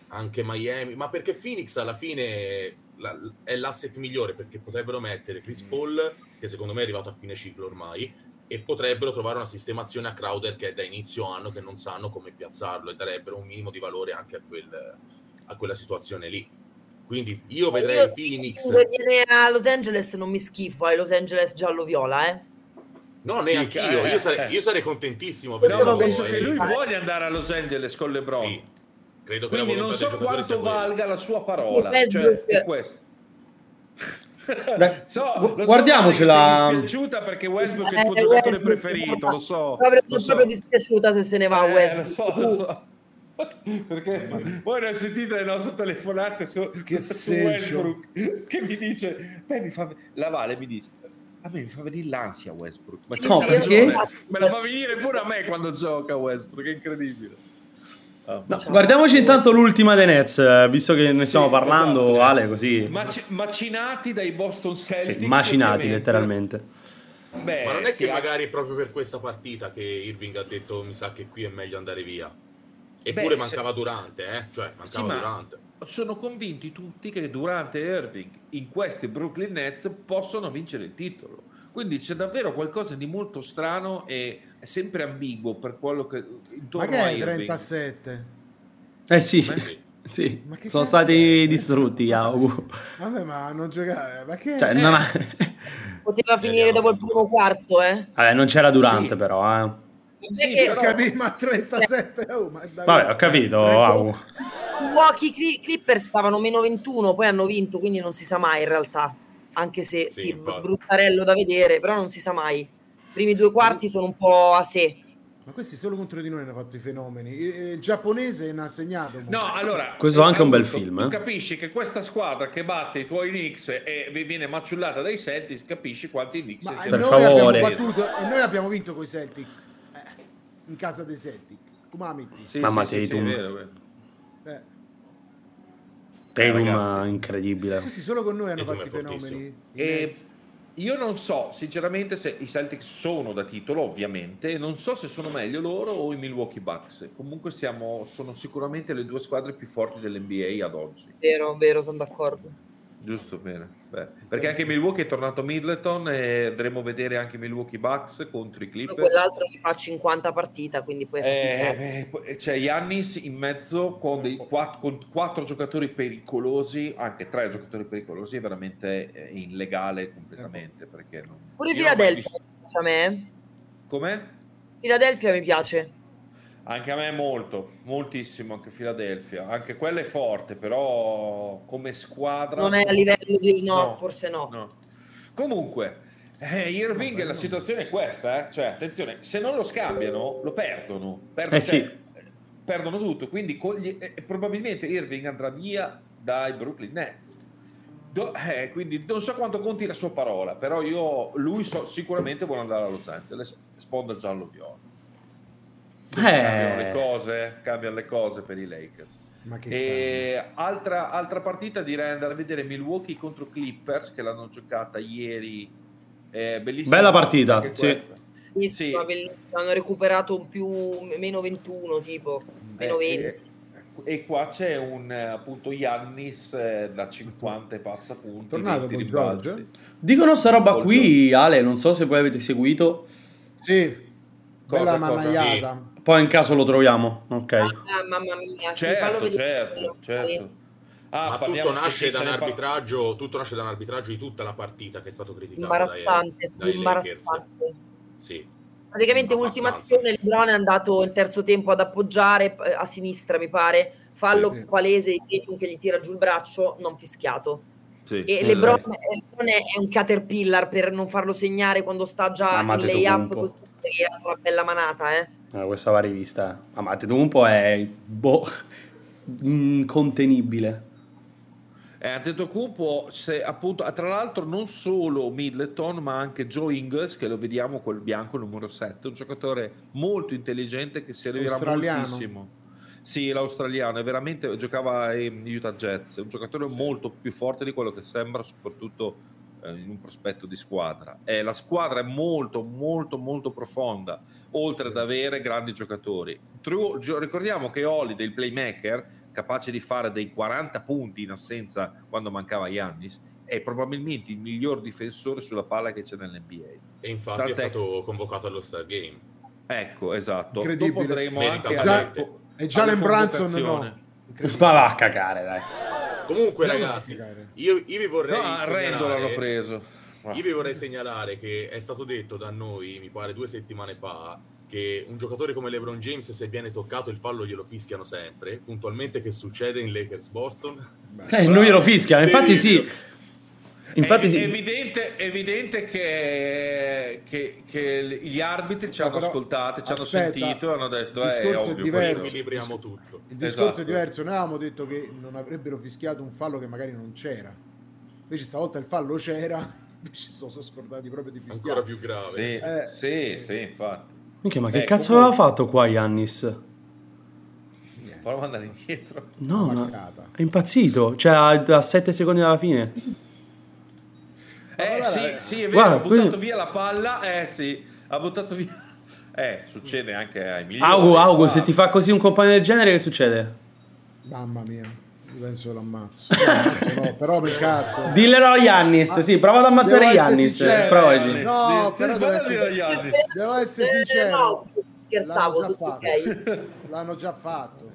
Anche Miami, ma perché Phoenix alla fine la, è l'asset migliore, perché potrebbero mettere Chris Paul, che secondo me è arrivato a fine ciclo ormai, e potrebbero trovare una sistemazione a Crowder che è da inizio anno che non sanno come piazzarlo, e darebbero un minimo di valore anche a quel... a quella situazione lì. Quindi io vedrei io Phoenix a Los Angeles, non mi schifo ai Los Angeles giallo-viola, eh? No, neanche io, io sarei, io sarei contentissimo. Però no, penso che lui voglia andare a Los Angeles con LeBron. Sì, credo che quindi la non so quanto valga la sua parola, cioè è questo. So, guardiamocela. So, mi è dispiaciuta perché Westbrook è il tuo eh, giocatore Westbrook preferito, lo so. Proprio, lo so. Proprio dispiaciuta se se ne va a eh, Westbrook. Lo so, lo so. Perché voi non sentite le nostre telefonate su, che su Westbrook che mi dice mi fa, la Vale mi dice a me mi fa venire l'ansia Westbrook, ma no, perché? Me la fa venire pure a me quando gioca Westbrook, è incredibile. Oh, no, guardiamoci intanto l'ultima dei Nets, visto che ne stiamo sì, parlando, esatto. Ale, così Mac- macinati dai Boston Celtics, sì, macinati ovviamente. Letteralmente. Beh, ma non è che sì, magari è proprio per questa partita che Irving ha detto mi sa che qui è meglio andare via. Eppure beh, mancava se... Durant, eh? Cioè, mancava sì, Durant. Ma sono convinti tutti che Durant e Irving in questi Brooklyn Nets possono vincere il titolo. Quindi c'è davvero qualcosa di molto strano e sempre ambiguo per quello che intorno ma a Irving. trentasette Eh sì. Ma... sì. Sì, ma sono stati è? distrutti, Augu. Vabbè, ma non giocare, ma che cioè, eh. non ha... poteva finire dopo il primo quarto, eh? Vabbè, non c'era Durant sì. però, eh. Sì, che... ho capito, ma trentasette oh, ma vabbè, ho capito. Wow. I Clippers stavano meno ventuno poi hanno vinto, quindi non si sa mai in realtà, anche se sì, sì, bruttarello da vedere, però non si sa mai. I primi due quarti sono un po' a sé. Ma questi solo contro di noi hanno fatto i fenomeni. Il giapponese ne ha segnato. No, allora, questo è anche un bel film. Tu eh? capisci che questa squadra che batte i tuoi Knicks e viene maciullata dai Celtics, capisci quanti Knicks ma per noi favore. Abbiamo battuto, e noi abbiamo vinto coi Celtics. In casa dei Celtics, sì, mamma sì, Tatum, sì, sì, vero, vero. Eh. Tatum eh, incredibile. Questi solo con noi hanno Tatum fatto i fenomeni. E io non so, sinceramente, se i Celtics sono da titolo, ovviamente, non so se sono meglio loro o i Milwaukee Bucks. Comunque siamo, sono sicuramente le due squadre più forti dell'N B A ad oggi. Vero, vero, sono d'accordo. Giusto, bene. Beh, perché anche Milwaukee è tornato Middleton e andremo a vedere anche Milwaukee Bucks contro i Clippers. Quell'altro che fa cinquanta partita, quindi poi eh, eh, c'è Giannis in mezzo con, dei, quatt- con quattro giocatori pericolosi, anche tre giocatori pericolosi, è veramente eh, illegale completamente. Perché non... Pure Philadelphia mi piace a me. Come? Philadelphia mi piace. Anche a me molto, moltissimo anche Philadelphia, anche quella è forte, però come squadra... Non è a livello di... no, no forse no. no. Comunque, Eh, Irving, la situazione è questa, eh? Cioè, attenzione, se non lo scambiano lo perdono, perdono, eh sì. cioè, perdono tutto, quindi con gli, eh, probabilmente Irving andrà via dai Brooklyn Nets. Do, eh, quindi non so quanto conti la sua parola, però io lui so, sicuramente vuole andare a Los Angeles, sponda giallo-viola. Eh. Cambiano le cose, cambiano le cose per i Lakers. Ma che e altra, altra partita direi andare a vedere Milwaukee contro Clippers, che l'hanno giocata ieri. Eh, bellissima, bella partita, sì. Sì. Hanno recuperato un più meno ventuno tipo meno eh, venti e, e qua c'è un appunto Giannis eh, da cinquanta e passa punti, tornato con George. Dicono sta roba Col qui George. Ale, non so se voi avete seguito, sì, cosa, bella mammagliata, sì. Poi in caso lo troviamo, ok, ah, mamma mia, certo, certo, certo. Ah, ma tutto nasce da un arbitraggio, tutto nasce da un arbitraggio di tutta la partita che è stato criticato. Imbarazzante, dai, imbarazzante. Sì. Praticamente ultima azione, LeBron è andato in terzo tempo ad appoggiare a sinistra, mi pare, fallo sì, sì. palese di che gli tira giù il braccio, non fischiato. Sì, e sì, LeBron, LeBron è un caterpillar per non farlo segnare quando sta già in layup, così è una bella manata, eh. Ah, questa va rivista. Amate Dumpo è boh, incontenibile. Eh, Antetokounmpo, se appunto, tra l'altro non solo Middleton ma anche Joe Ingles, che lo vediamo col bianco numero sette, un giocatore molto intelligente che si arriverà moltissimo, sì, l'australiano, è veramente, giocava in Utah Jazz, è un giocatore sì. molto più forte di quello che sembra, soprattutto eh, in un prospetto di squadra. Eh, la squadra è molto molto molto profonda, oltre ad avere grandi giocatori. Tru- ricordiamo che Holiday, il playmaker capace di fare dei quaranta punti in assenza quando mancava Giannis, è probabilmente il miglior difensore sulla palla che c'è nell'N B A. E infatti Tant'è... è stato convocato allo Star Game. Ecco, esatto. Incredibile. Dopo anche alla... E già Lembranson no. Va a cagare, dai. Comunque non ragazzi, io, io vi vorrei no, segnalare... l'ho preso. Ah. Io vi vorrei segnalare che è stato detto da noi, mi pare due settimane fa, che un giocatore come LeBron James, se viene toccato il fallo glielo fischiano sempre, puntualmente, che succede in Lakers Boston. Eh, noi glielo fischiano, infatti sì. Infatti è sì. evidente, evidente che, che, che gli arbitri ci no, hanno ascoltato, ci aspetta, hanno sentito e hanno detto il discorso eh, è ovvio, è diverso. Equilibriamo tutto. Il discorso esatto. è diverso, noi avevamo detto che non avrebbero fischiato un fallo che magari non c'era. Invece stavolta il fallo c'era, invece sono, sono scordati proprio di fischiare. Ancora più grave. Sì, eh, sì, sì, infatti. Minchia, ma che eh, cazzo comunque... aveva fatto qua Giannis? Provo andare indietro. No, ma è impazzito. Cioè, a sette secondi dalla fine. Eh, allora, sì, eh. sì, è vero. Guarda, ha buttato quindi... via la palla. Eh, sì, ha buttato via. Eh, succede anche ai migliori. Augo, Augo, ah. se ti fa così un compagno del genere, che succede? Mamma mia. Penso che l'ammazzo, l'ammazzo no, però per cazzo dillerò a Giannis, ah, sì, prova ad ammazzare Giannis, prova no, sì, però devo essere, Giannis. Devo essere sincero, scherzavo, l'hanno, okay. l'hanno già fatto,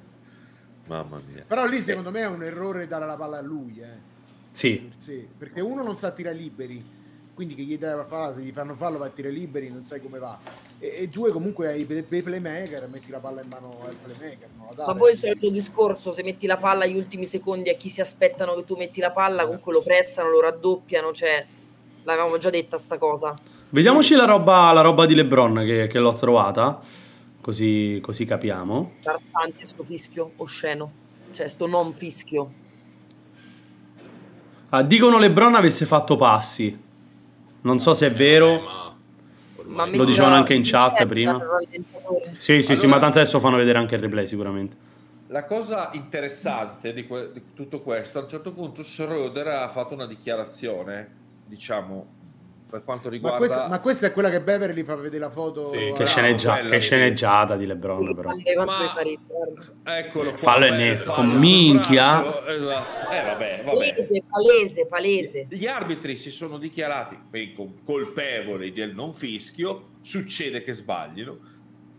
mamma mia, però lì secondo me è un errore dare la palla a lui, eh. sì. sì, perché uno non sa tirare liberi, quindi che gli dai la palla, se gli fanno fallo va a tirare liberi, non sai come va, e, e due comunque hai i playmaker, metti la palla in mano al playmaker, non la dare. Ma poi il solito discorso, se metti la palla agli ultimi secondi a chi si aspettano che tu metti la palla, comunque lo pressano, lo raddoppiano, cioè l'avevamo già detta sta cosa. Vediamoci la roba, la roba di LeBron che, che l'ho trovata, così, così capiamo. Bastante sto fischio osceno, cioè sto non fischio. Ah, dicono LeBron avesse fatto passi. Non so se è vero, ma lo dicevano anche in chat prima. Sì, sì, allora, sì, ma tanto adesso fanno vedere anche il replay sicuramente. La cosa interessante di, que- di tutto questo, a un certo punto Schroeder ha fatto una dichiarazione, diciamo, per quanto riguarda... Ma questa, ma questa è quella che Beverly fa vedere la foto... Sì, che, sceneggia- che sceneggiata di LeBron, però. Ma... Eccolo qua. Fallo è netto, con minchia. Esatto. Eh, vabbè, vabbè. Palese, palese, palese. Gli arbitri si sono dichiarati colpevoli del non fischio, succede che sbaglino.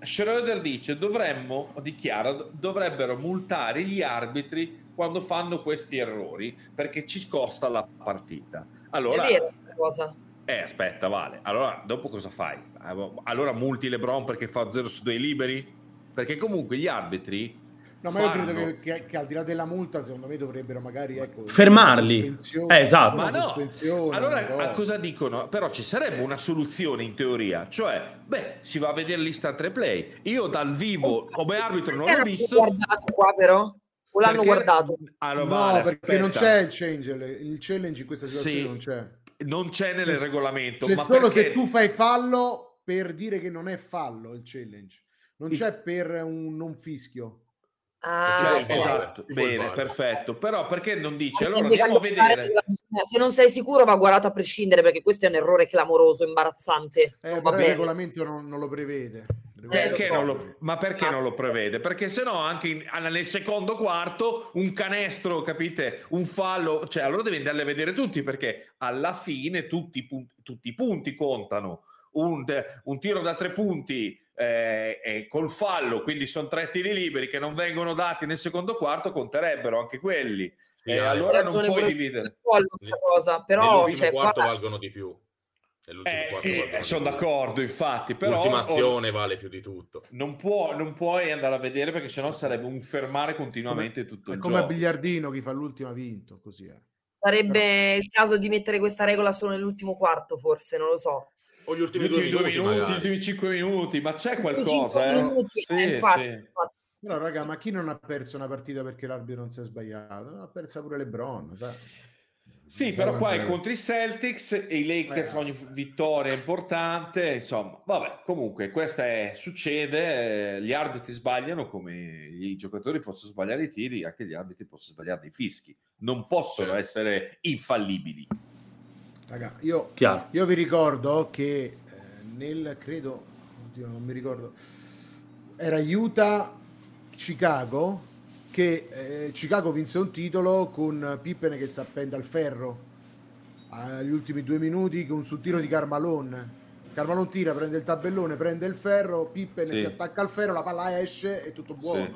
Schroeder dice, dovremmo, dichiara, dovrebbero multare gli arbitri quando fanno questi errori, perché ci costa la partita. Allora... È vero questa cosa? Eh, aspetta, Vale. Allora, dopo cosa fai? Allora multi LeBron perché fa zero su due liberi? Perché comunque gli arbitri No, ma io credo che, che, che al di là della multa, secondo me dovrebbero magari ecco, fermarli. Eh, esatto. Ma no. Allora, no. A cosa dicono? Però ci sarebbe una soluzione in teoria, cioè, beh, si va a vedere l'Instant Replay. Io dal vivo esatto. come arbitro non l'ho visto. Guardato qua, però. O l'hanno perché... guardato? Allora, no, vale, perché aspetta. non c'è il challenge, il challenge in questa situazione sì. non c'è. Non c'è nel c'è, regolamento. C'è ma solo perché... se tu fai fallo per dire che non è fallo il challenge. Non c'è per un non fischio. Ah, cioè, bene. Esatto. Bene, perfetto. Però perché non dice? Allora andiamo a vedere. Se non sei sicuro va guardato a prescindere, perché questo è un errore clamoroso, imbarazzante. Eh, va bene. Il regolamento non, non lo prevede. Perché non lo, ma perché non lo prevede? Perché sennò anche in, nel secondo quarto un canestro, capite? Un fallo, cioè allora devi andarle a vedere tutti, perché alla fine tutti i punti, tutti i punti contano. Un, un tiro da tre punti eh, eh, col fallo, quindi sono tre tiri liberi che non vengono dati nel secondo quarto, conterebbero anche quelli. Sì, e allora non puoi dividere. Cosa, però nell'ultimo cioè, quarto guarda... valgono di più. Eh, sì, eh, sono d'accordo, infatti, però l'ultima azione vale più di tutto. Non, può, non puoi andare a vedere, perché sennò sarebbe un fermare continuamente come, tutto il gioco. È come a biliardino, chi fa l'ultima ha vinto, così è. Sarebbe però... il caso di mettere questa regola solo nell'ultimo quarto, forse, non lo so. O gli ultimi, gli ultimi due, due minuti, minuti gli ultimi cinque minuti, ma c'è qualcosa. Eh? Minuti, sì, eh, infatti, sì. infatti. No, raga, ma chi non ha perso una partita perché l'arbitro non si è sbagliato? Non ha perso pure LeBron, sai? Sì, però qua è contro i Celtics e i Lakers, eh, ogni vittoria è importante, insomma, vabbè, comunque questo è, succede, gli arbitri sbagliano come i giocatori possono sbagliare i tiri, anche gli arbitri possono sbagliare dei fischi, non possono sì. essere infallibili. Raga, io, io vi ricordo che nel, credo, oddio, non mi ricordo, era Utah Chicago, che eh, Chicago vinse un titolo con Pippen che si appende al ferro agli ultimi due minuti con sul tiro di Carmalone. Carmalone tira, prende il tabellone, prende il ferro, Pippen sì. si attacca al ferro, la palla esce, è tutto buono. Sì.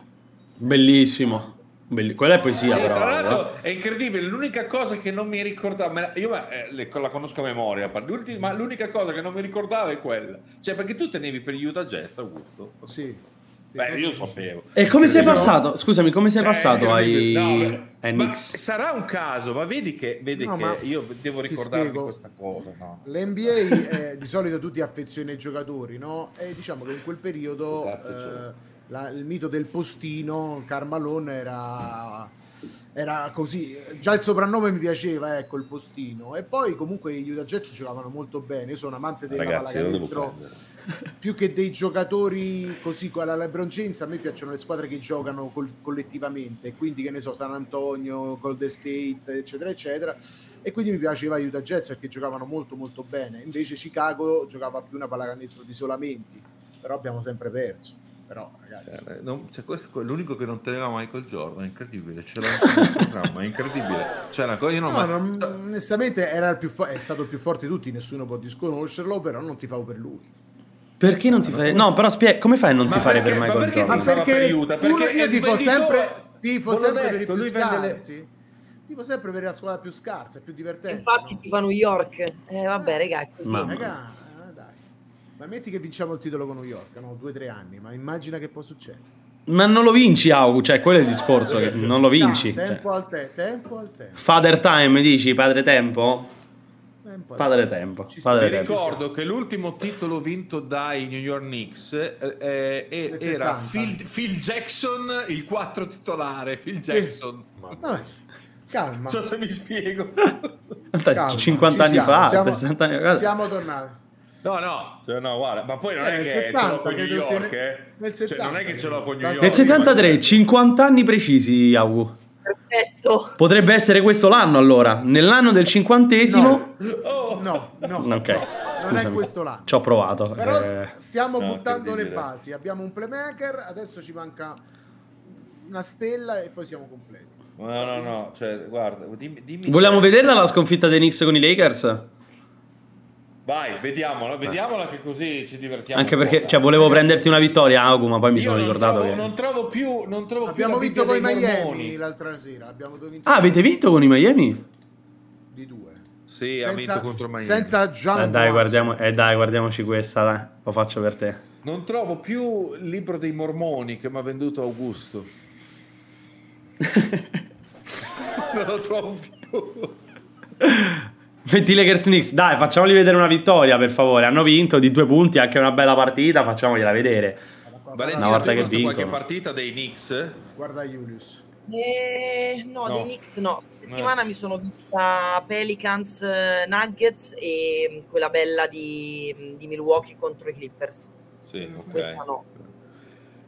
Bellissimo. Belli... Quella è poesia, sì, però. Tra l'altro eh. è incredibile, l'unica cosa che non mi ricordavo, io eh, la conosco a memoria, ma l'unica cosa che non mi ricordavo è quella. Cioè, perché tu tenevi per Utah Jazz, Augusto? Sì. Beh, io sapevo. E come sei passato? Scusami, come sei cioè, passato ai no, Knicks? Sarà un caso, ma vedi che, vedi no, che io devo ricordarmi questa cosa. No? L'N B A è, di solito tutti affeziona i giocatori, no? E diciamo che in quel periodo Grazie, eh, la, il mito del postino, Carmalone era, era così. Già il soprannome mi piaceva, ecco, il postino. E poi comunque gli Utah Jazz giocavano molto bene. Io sono amante della pallacanestro. Più che dei giocatori così con la LeBron James, a me piacciono le squadre che giocano col- collettivamente, quindi che ne so, San Antonio, Golden State, eccetera eccetera, e quindi mi piaceva Utah Jazz perché giocavano molto molto bene. Invece Chicago giocava più una pallacanestro di isolamenti, però abbiamo sempre perso. Però ragazzi, cioè, non, cioè, questo è l'unico che non teneva Michael Jordan, incredibile, c'era un programma incredibile, cioè, una cosa, io non no, mai... non, onestamente era il più fo- è stato il più forte di tutti, nessuno può disconoscerlo, però non tifavo per lui. Perché non ti fai? No, però spie... come fai a non ma ti fare perché, per Michael Jordan? Ma perché, perché, per perché uno, io tifo sempre, tifo sempre detto, per i più scarsi. Le... Tifo sempre per la squadra più scarsa, più divertente. Infatti no? Ti fa New York. Eh, vabbè, ragazzi, così. Ma, raga, dai. Ma metti che vinciamo il titolo con New York, no? Due o tre anni, ma immagina che può succedere. Ma non lo vinci, Augu, cioè quello è il discorso, che non lo vinci. No, tempo cioè. al te, tempo al tempo. Father time, dici, padre tempo? Padre tempo. Ci padre tempo. Ricordo che l'ultimo titolo vinto dai New York Knicks eh, eh, era Phil, Phil Jackson, il quattro titolare. Phil Jackson, eh, no, calma. Non so se mi spiego. Calma, cinquanta anni siamo, fa, siamo, sessanta anni fa. Siamo tornati. No, no, cioè, no, guarda, ma poi non eh, è che settanta, ce l'ho con New York. Ne... Eh. Nel settanta, cioè, non è che ce l'ho con New York. Nel settantatré, ma... cinquanta anni precisi, Augu. Perfetto. Potrebbe essere questo l'anno, allora. Nell'anno del cinquantesimo. No, oh. no, no, okay. no. Non è questo l'anno. Ci ho provato. Però eh. stiamo no, buttando le basi. Abbiamo un playmaker, adesso ci manca una stella e poi siamo completi. No, no, no. Cioè, guarda, dimmi, dimmi vogliamo che... vederla la sconfitta dei Knicks con i Lakers? Vai, vediamola, vediamola che così ci divertiamo. Anche perché cioè, volevo prenderti una vittoria, Augu, ma poi mi Io sono ricordato trovo, che... non trovo più, non trovo abbiamo più vinto con i Miami Mormoni. L'altra sera. Abbiamo vinto ah, avete vinto con i Miami? Di due. Sì, senza, ha vinto contro Miami. Senza Gian eh, dai, guardiamo, eh, dai, guardiamoci questa, dai. Lo faccio per te. Non trovo più il libro dei Mormoni che mi ha venduto Augusto. Non lo trovo più. venti Lakers Knicks, dai, facciamoli vedere una vittoria, per favore. Hanno vinto di due punti, anche una bella partita, facciamogliela vedere. Valentina, una volta che vincono. Qualche partita dei Knicks? Guarda Julius. Eh, no, no, dei Knicks no. Settimana no. Mi sono vista Pelicans, Nuggets e quella bella di, di Milwaukee contro i Clippers. Sì, ok. Questa no.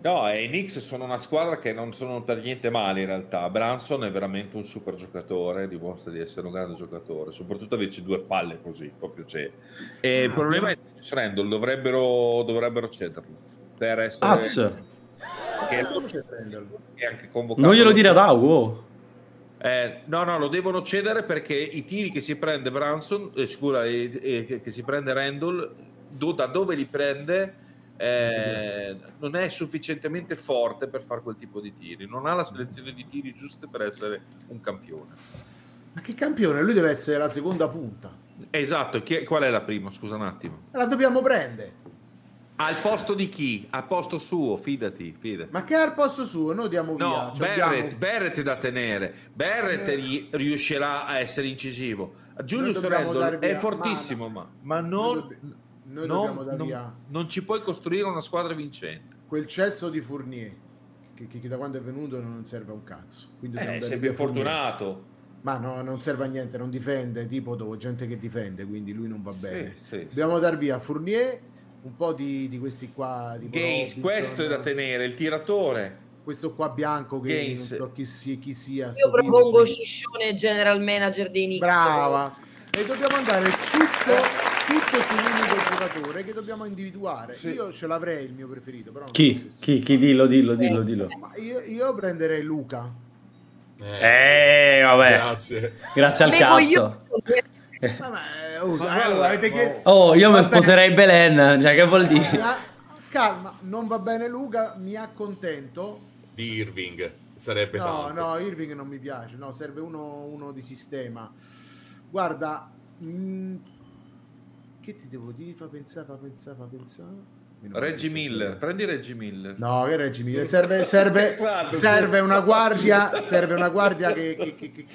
No, e i Knicks sono una squadra che non sono per niente male in realtà. Branson è veramente un super giocatore, dimostra di essere un grande giocatore, soprattutto averci due palle così, proprio c'è. E ah, il problema no. è che Randall dovrebbero, dovrebbero cederlo per essere... Azz! Che è anche convocato. Non glielo dire ad Au, oh. eh, no, no, lo devono cedere perché i tiri che si prende Branson, eh, scusa, eh, eh, che si prende Randall, do, da dove li prende... Eh, non è sufficientemente forte per fare quel tipo di tiri, non ha la selezione di tiri giusta per essere un campione. Ma che campione? Lui deve essere la seconda punta. Esatto, chi è, qual è la prima? Scusa un attimo. La dobbiamo prendere. Al posto di chi? Al posto suo, fidati, fidati. Ma che è al posto suo? Noi diamo via. No, cioè Barrett, abbiamo... Barrett è da tenere. Barrett eh. riuscirà a essere incisivo. Julius Randle è fortissimo, ma, ma non... Noi non, dobbiamo dare non, via. Non ci puoi costruire una squadra vincente. Quel cesso di Fournier che, che, che da quando è venuto non serve a un cazzo. Quindi eh, sei più fortunato. Ma no, non serve a niente, non difende. Tipo dopo gente che difende, quindi lui non va bene. Sì, sì, dobbiamo sì. dar via Fournier, un po' di, di questi qua. Di Gaines, questo è da tenere, il tiratore. Questo qua bianco che Gaines. Non so chi sia, chi sia. Io propongo Sciscione, general manager dei Knicks. Brava. E dobbiamo andare tutto... tutto su un unico giocatore che dobbiamo individuare. Sì. Io ce l'avrei il mio preferito, però chi? So chi? Chi? Dillo, dillo, dillo, dillo. Io, io prenderei Luca. Eh, eh vabbè. Grazie. Grazie al cazzo. Oh, io mi sposerei Belen, cioè che vuol dire? Calma, non va bene Luca, mi accontento di Irving. Sarebbe no, tanto. No, Irving non mi piace, no, serve uno, uno di sistema. Guarda, mh, che ti devo dire? Fa pensare, fa pensare, fa pensare. Reggie Miller, prendi Reggie Miller. No, che Reggie Miller serve, serve, serve una guardia, serve una guardia che, che, che, che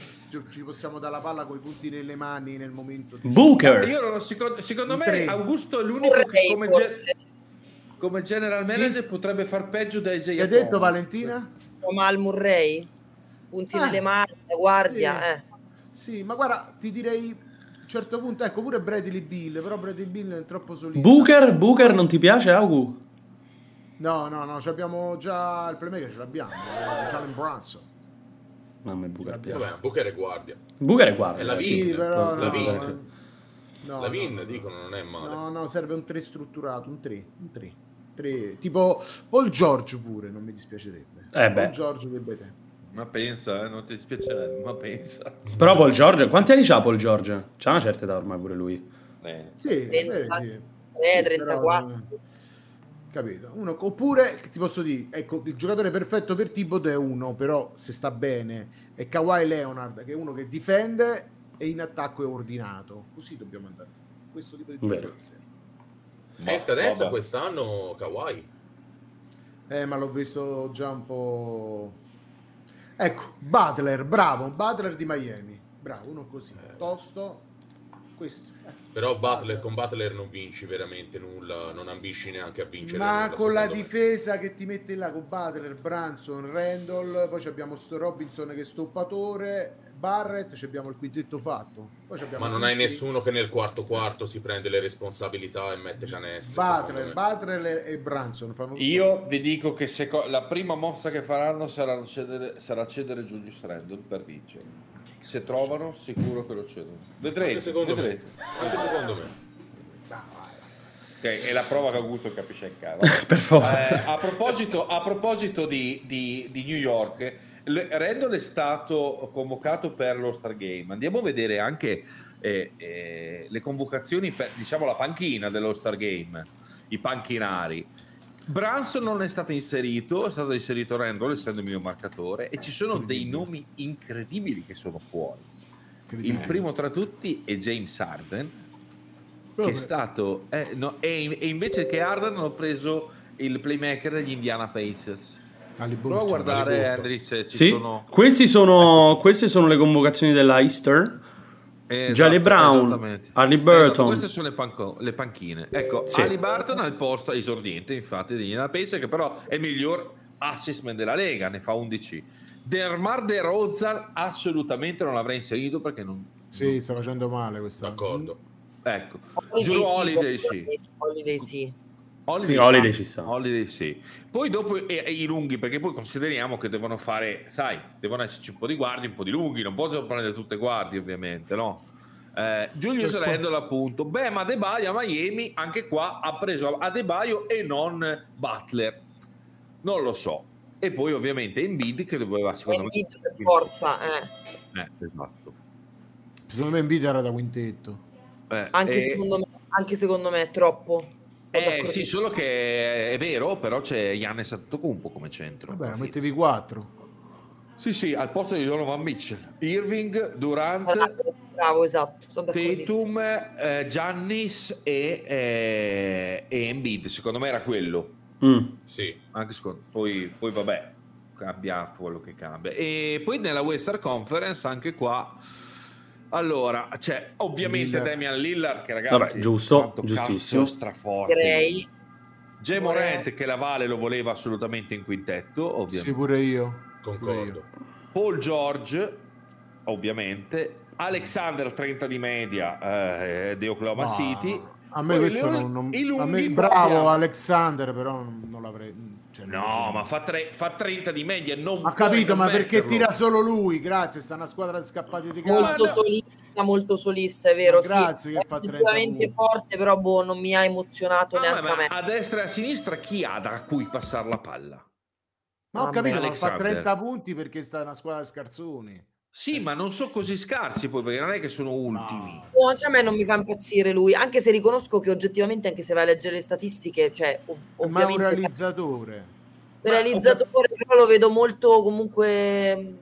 ci possiamo dare la palla con i punti nelle mani nel momento. Di... Booker. Io non, secondo, secondo me Augusto è l'unico che come, ge- come general manager sì? potrebbe far peggio da Isaiah. Hai detto Valentina? Mal Murray, punti ah, nelle mani, la guardia. Sì. Eh. sì, ma guarda, ti direi. A un certo punto, ecco pure Bradley Beal, però Bradley Beal è troppo solito. Booker, Booker non ti piace, Agu? No, no, no, abbiamo già il playmaker, ce l'abbiamo, Jalen Brunson. Mamma mia, Booker piace. Vabbè, Booker è guardia. Booker è guardia. È la Vin, sì, però la Vin, no, no, no, no, no. dicono non è male. No, no, serve un tre strutturato, un tre, un tre, tre. Tipo Paul George pure, non mi dispiacerebbe. Eh beh. Paul George deve te. Ma pensa, eh, non ti dispiacerebbe, ma pensa. Però Paul George, quanti anni c'ha Paul George? C'ha una certa età ormai pure lui. Eh. Sì, trentaquattro Sì, però, capito. Uno, oppure, ti posso dire, ecco, il giocatore perfetto per Thibodeau è uno, però se sta bene, è Kawhi Leonard, che è uno che difende e in attacco è ordinato. Così dobbiamo andare. Questo tipo di giocatore. È in scadenza vabbè. Quest'anno Kawhi. Eh, ma l'ho visto già un po'... Ecco, Butler, bravo, Butler di Miami, bravo, uno così, eh. tosto, questo. Eh. Però Butler, con Butler non vinci veramente nulla, non ambisci neanche a vincere ma nulla. Ma con la difesa me. Che ti mette là, con Butler, Branson, Randall, poi abbiamo sto Robinson che è stoppatore, Barrett, abbiamo il quintetto fatto. Poi abbiamo ma non hai nessuno che nel quarto quarto si prende le responsabilità e mette canestro. Butler, Butler e Branson fanno io tutto. Vi dico che se co- la prima mossa che faranno sarà cedere, sarà cedere Julius Randle per vincere. Se trovano sicuro che lo cedono. Vedrete. Anche secondo vedrete. me. Anche secondo me. Okay, è la prova che Augusto capisce il cavo. Per favore. Eh, a proposito, a proposito di, di, di New York, Randle è stato convocato per lo Star Game. Andiamo a vedere anche eh, eh, le convocazioni per diciamo la panchina dello Star Game, i panchinari. Branson non è stato inserito, è stato inserito Randle essendo il mio marcatore e ci sono dei nomi incredibili che sono fuori. Il primo tra tutti è James Harden che è stato eh, no, e, e invece che Harden hanno preso il playmaker degli Indiana Pacers. Prova a guardare, Andri, se ci sì? sono... Questi sono, queste sono le convocazioni della Easter. Esatto, Jalen Brown, Haliburton, esatto, queste sono le, panco, le panchine. Ecco, sì. Haliburton al posto esordiente, infatti, di Indiana Pacers, che però è il miglior assistman della Lega, ne fa undici. Dermar DeRozan assolutamente non l'avrei inserito perché non... Sì, non... sta facendo male quest'anno. D'accordo. Ecco, Holiday, Holiday sì. Holiday sì. Holiday, sì, Holiday ci sta. Holiday sì. Poi dopo e, e i lunghi, perché poi consideriamo che devono fare, sai, devono esserci un po' di guardie, un po' di lunghi, non possono prendere tutte guardie ovviamente, no? Eh, Giulio Sarendola appunto. Beh, ma Adebayo a Miami anche qua ha preso Adebayo e non Butler. Non lo so. E poi ovviamente Embiid che doveva secondo Embiid me per forza, eh. Eh, esatto. Secondo me Embiid era da quintetto. Eh, anche, eh... secondo me, anche secondo me è troppo. Eh, sì, solo che è vero, però c'è Giannis Antetokounmpo come centro. Vabbè, mettevi quattro. Sì, sì, al posto di Donovan Mitchell. Irving, Durant, bravo, esatto. Sono Tatum, eh, Giannis e, eh, e Embiid, secondo me era quello. Mm. Sì, anche secondo... poi, poi vabbè, cambia quello che cambia. E poi nella Western Conference anche qua... Allora, c'è cioè, ovviamente Lillard. Damian Lillard che ragazzi, vabbè, giusto, giustissimo, straforte. J. Morant che la Vale lo voleva assolutamente in quintetto, ovviamente. Sì, pure io, concordo. Paul George, ovviamente. Alexander trenta di media eh, di Oklahoma ah, City. A me poi questo non, non a me, bravo Alexander, però non l'avrei. Cioè, no, ma fa, tre, fa trenta di media e non ha capito, ma perché lui tira solo lui, grazie, sta una squadra di scappati di casa. Molto solista, molto solista, è vero, ma grazie sì, che fa trenta. Sicuramente forte, però boh, non mi ha emozionato ah, neanche a me. A destra e a sinistra chi ha da cui passare la palla? Ma ho capito, ma fa trenta punti perché sta una squadra di scarzoni. Sì, ma non sono così scarsi poi, perché non è che sono ultimi. No, anche a me non mi fa impazzire lui, anche se riconosco che oggettivamente, anche se vai a leggere le statistiche, cioè ov- ovviamente... Ma un realizzatore. Un realizzatore, ma... però lo vedo molto comunque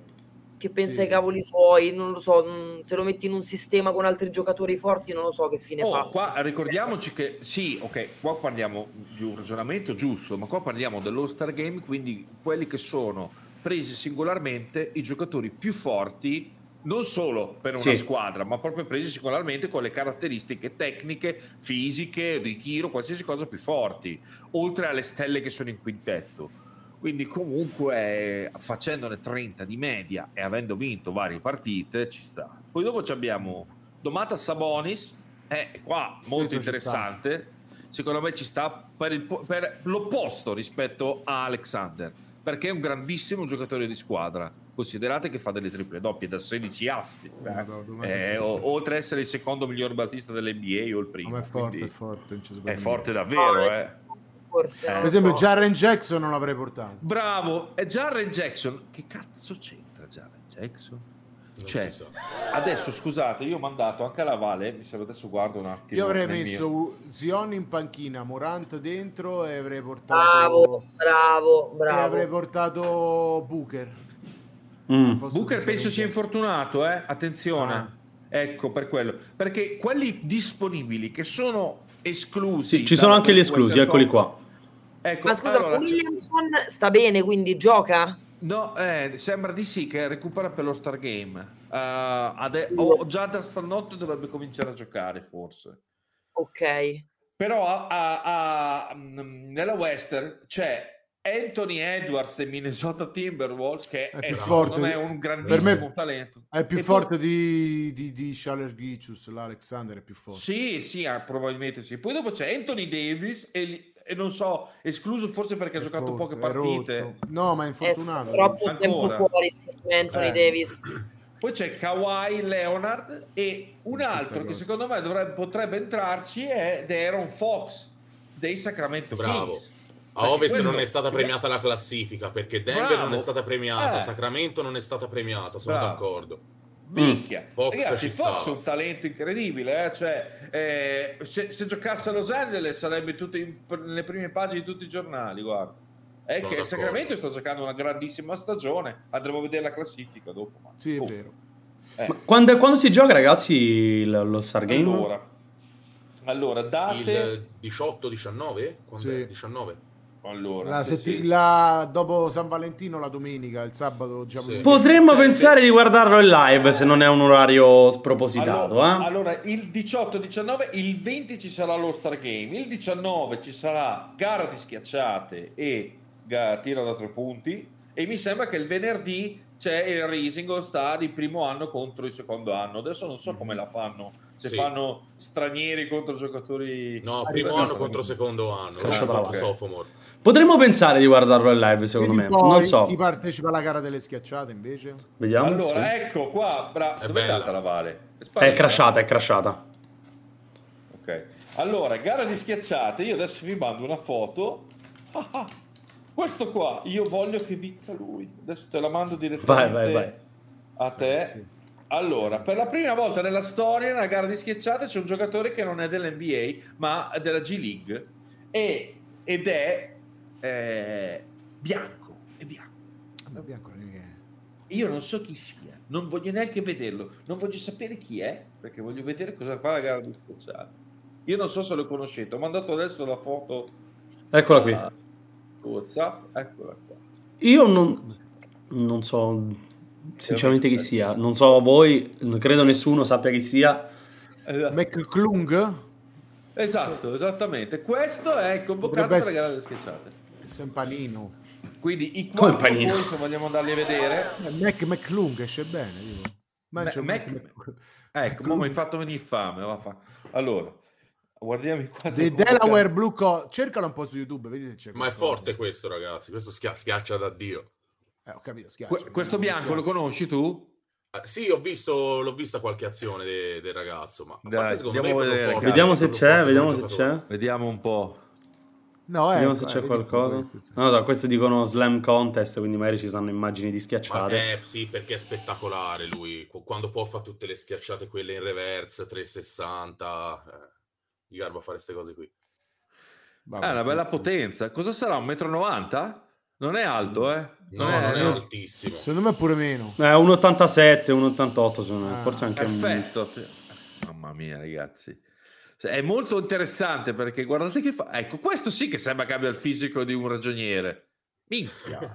che pensa sì. ai cavoli suoi, non lo so, se lo metti in un sistema con altri giocatori forti non lo so che fine oh, fa. Qua ricordiamoci che, sì, ok, qua parliamo di un ragionamento giusto, ma qua parliamo dell'All-Star Game, quindi quelli che sono... presi singolarmente i giocatori più forti, non solo per una sì. squadra, ma proprio presi singolarmente con le caratteristiche tecniche, fisiche, di tiro, qualsiasi cosa più forti, oltre alle stelle che sono in quintetto. Quindi comunque facendone trenta di media e avendo vinto varie partite ci sta. Poi dopo abbiamo Domantas Sabonis, è eh, qua molto sì, interessante, secondo me ci sta per, il, per l'opposto rispetto a Alexander, perché è un grandissimo giocatore di squadra. Considerate che fa delle triple doppie da sedici assist, eh? Eh, oltre a essere il secondo miglior battista dell'N B A o il primo. Ma è forte, è forte, è forte davvero, oh, eh. Forse. Eh, per esempio, forte. Jaren Jackson non l'avrei portato. Bravo, è Jaren Jackson. Che cazzo c'entra Jaren Jackson? Non cioè, so. Adesso scusate, io ho mandato anche alla Vale, mi serve adesso guardo un attimo. Io avrei messo mio. Zion in panchina, Morant dentro e avrei portato Bravo, bravo, bravo. E avrei portato Booker. Mm. Booker penso sia infortunato, eh? Attenzione. Ah. Ecco, per quello, perché quelli disponibili che sono esclusi. Sì, ci sono anche gli esclusi, eccoli qua. Ecco, ma scusa, allora, Williamson sta bene, quindi gioca? No, eh, sembra di sì che recupera per lo Star Game. Uh, ade- oh, già da stanotte dovrebbe cominciare a giocare, forse. Ok. Però a, a, a, nella Western c'è Anthony Edwards del Minnesota Timberwolves che è, è secondo me di, un grandissimo me talento. È più e forte poi... di, di, di Schaller-Gilgeous, l'Alexander è più forte. Sì, sì, ah, probabilmente sì. Poi dopo c'è Anthony Davis e... e non so, escluso forse perché ha giocato poche partite. No, ma è infortunato. È troppo ancora. Tempo fuori Anthony eh. Davis. Poi c'è Kawhi Leonard e un altro che cosa. Secondo me dovrebbe, potrebbe entrarci è De'Aaron Fox dei Sacramento Bravo. Kings. A Ovest quello... non è stata premiata la classifica perché Denver Bravo. Non è stata premiata, eh. Sacramento non è stata premiata, sono Bravo. D'accordo. Minchia. Fox, ragazzi, Fox è un talento incredibile, eh? Cioè, eh, se, se giocasse a Los Angeles sarebbe tutto in, nelle prime pagine di tutti i giornali, guarda. È Sono che d'accordo. Sacramento sta giocando una grandissima stagione, andremo a vedere la classifica dopo. Ma. Sì, è oh. vero. Eh. Ma quando, quando si gioca, ragazzi, lo Star Game? Allora, allora date... il diciotto diciannove? Quando sì. è? diciannove Allora, la se setti- sì. la, dopo San Valentino, la domenica, il sabato, diciamo, sì. Potremmo sì. pensare di guardarlo in live, se non è un orario spropositato. Allora, eh? allora il diciotto diciannove, il venti ci sarà lo Star Game, il diciannove ci sarà gara di schiacciate e gara, tira da tre punti, e mi sembra che il venerdì c'è il Rising All Star, il primo anno contro il secondo anno. Adesso non so come la fanno, se sì. fanno stranieri contro giocatori. No, primo anno contro secondo anno, contro okay. sophomore. Potremmo pensare di guardarlo in live, secondo Quindi me. Poi non so chi partecipa alla gara delle schiacciate invece. Vediamo. Allora, sì. ecco qua, bra- è dove bella. È andata la Vale? È crashata, è crashata. Ok. Allora, gara di schiacciate, io adesso vi mando una foto. Ah, ah. Questo qua, io voglio che vinca lui. Adesso te la mando direttamente vai, vai, vai. a te. Sì, sì. Allora, per la prima volta nella storia, nella gara di schiacciate, c'è un giocatore che non è dell'N B A, ma della G League. E, ed è eh, bianco. È bianco. No, bianco è... Io non so chi sia, non voglio neanche vederlo. Non voglio sapere chi è, perché voglio vedere cosa fa la gara di schiacciate. Io non so se lo conoscete. Ho mandato adesso la foto. Eccola qui. Uh, WhatsApp, eccola qua. Io non, non so sinceramente chi sia, non so voi, non credo nessuno sappia chi sia. Esatto. McClung? Esatto, esattamente. Questo è convocato per le gare delle schiacciate. È un panino. Quindi i quattro poi, se vogliamo andarli a vedere. Mac McClung esce bene. Io. Mac, Mac, Mac, ecco, McClung. Mi hai fatto venire fame. Vaffa. Allora. Guardiamo i quadri. The Delaware Blue Co. Cercalo un po' su YouTube, vedi se c'è. Ma è forte cosa. Questo, ragazzi. Questo schia- schiaccia da Dio. Eh, ho capito, schiaccia. Que- questo bianco schiaccia. Lo conosci tu? Eh, sì, ho visto, l'ho vista qualche azione de- del ragazzo. Ma Dai, parte, secondo me vedere, forte, vediamo se c'è, vediamo se giocatore. C'è. Vediamo un po'. No, eh, vediamo eh, se c'è eh, qualcosa. No, da questo dicono Slam Contest, quindi magari ci saranno immagini di schiacciate. Ma, eh, sì, perché è spettacolare lui. Quando può fa tutte le schiacciate, quelle in reverse, trecentosessanta. Eh. Garbo a fare queste cose qui. Vabbè, è una bella potenza. Cosa sarà? un metro e novanta? Non è alto, eh? Non no, è, non è altissimo. Secondo me è pure meno. È un ottantasette, un ottantotto, ah, forse anche perfetto. Un... Mamma mia, ragazzi. È molto interessante perché guardate che fa. Ecco, questo sì che sembra che abbia il fisico di un ragioniere. Minchia.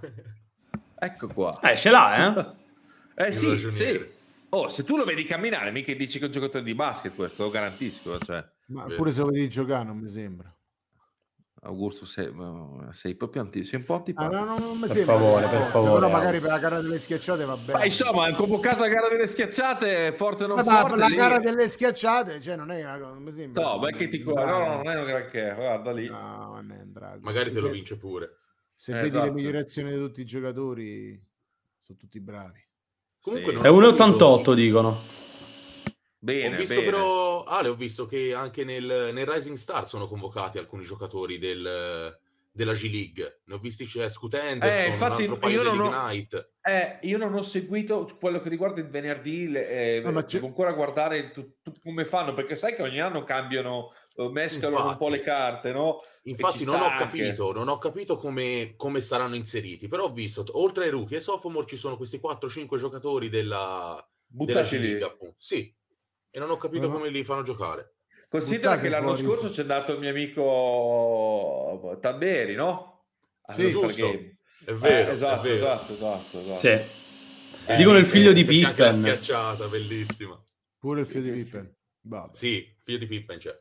Ecco qua. Eh, ce l'ha, eh? eh sì, sì. Oh, se tu lo vedi camminare, mica dici che è un giocatore di basket questo, lo garantisco, cioè. Ma Beh. pure se lo vedi giocare non mi sembra. Augusto, sei, sei proprio anti, sei un po' antipatico. Ah, no, no, non mi per sembra. Favore, per favore. Però magari per la gara delle schiacciate va bene. Ma insomma, convocata la gara delle schiacciate, forte o non ma forte. Ma la lì. Gara delle schiacciate, cioè non è una cosa, non mi sembra. No, perché ti no, no, non è un granché, guarda lì. No, non è un drago. Magari se lo vince pure. Se eh, vedi esatto. le migliorazioni di tutti i giocatori, sono tutti bravi. Comunque sì. non è un ottantotto, dicono. Bene, ho visto bene. Però, Ale, ho visto che anche nel, nel Rising Star sono convocati alcuni giocatori del, della G League. Ne ho visti, c'è cioè, Scoot Henderson, eh, infatti, un altro paio dell'Ignite. Eh, io non ho seguito quello che riguarda il venerdì, eh, no, devo ancora guardare tu, tu, come fanno, perché sai che ogni anno cambiano, mescolano infatti, un po' le carte, no? Infatti non ho anche. capito, non ho capito come, come saranno inseriti, però ho visto, oltre ai rookie e sophomore ci sono questi quattro cinque giocatori della, della G League, appunto. Sì. E non ho capito uh-huh. come li fanno giocare. Considera Buttate che l'anno fuori. scorso c'è andato il mio amico Tamberi, no? Sì, ah, giusto. Perché... È vero, eh, esatto, è vero. Esatto, esatto, esatto. Sì. Eh, dicono il figlio eh, di Pippen. C'è anche la schiacciata, bellissima. Pure il figlio sì, di Pippen. Vabbè. Sì, figlio di Pippen c'è. Cioè.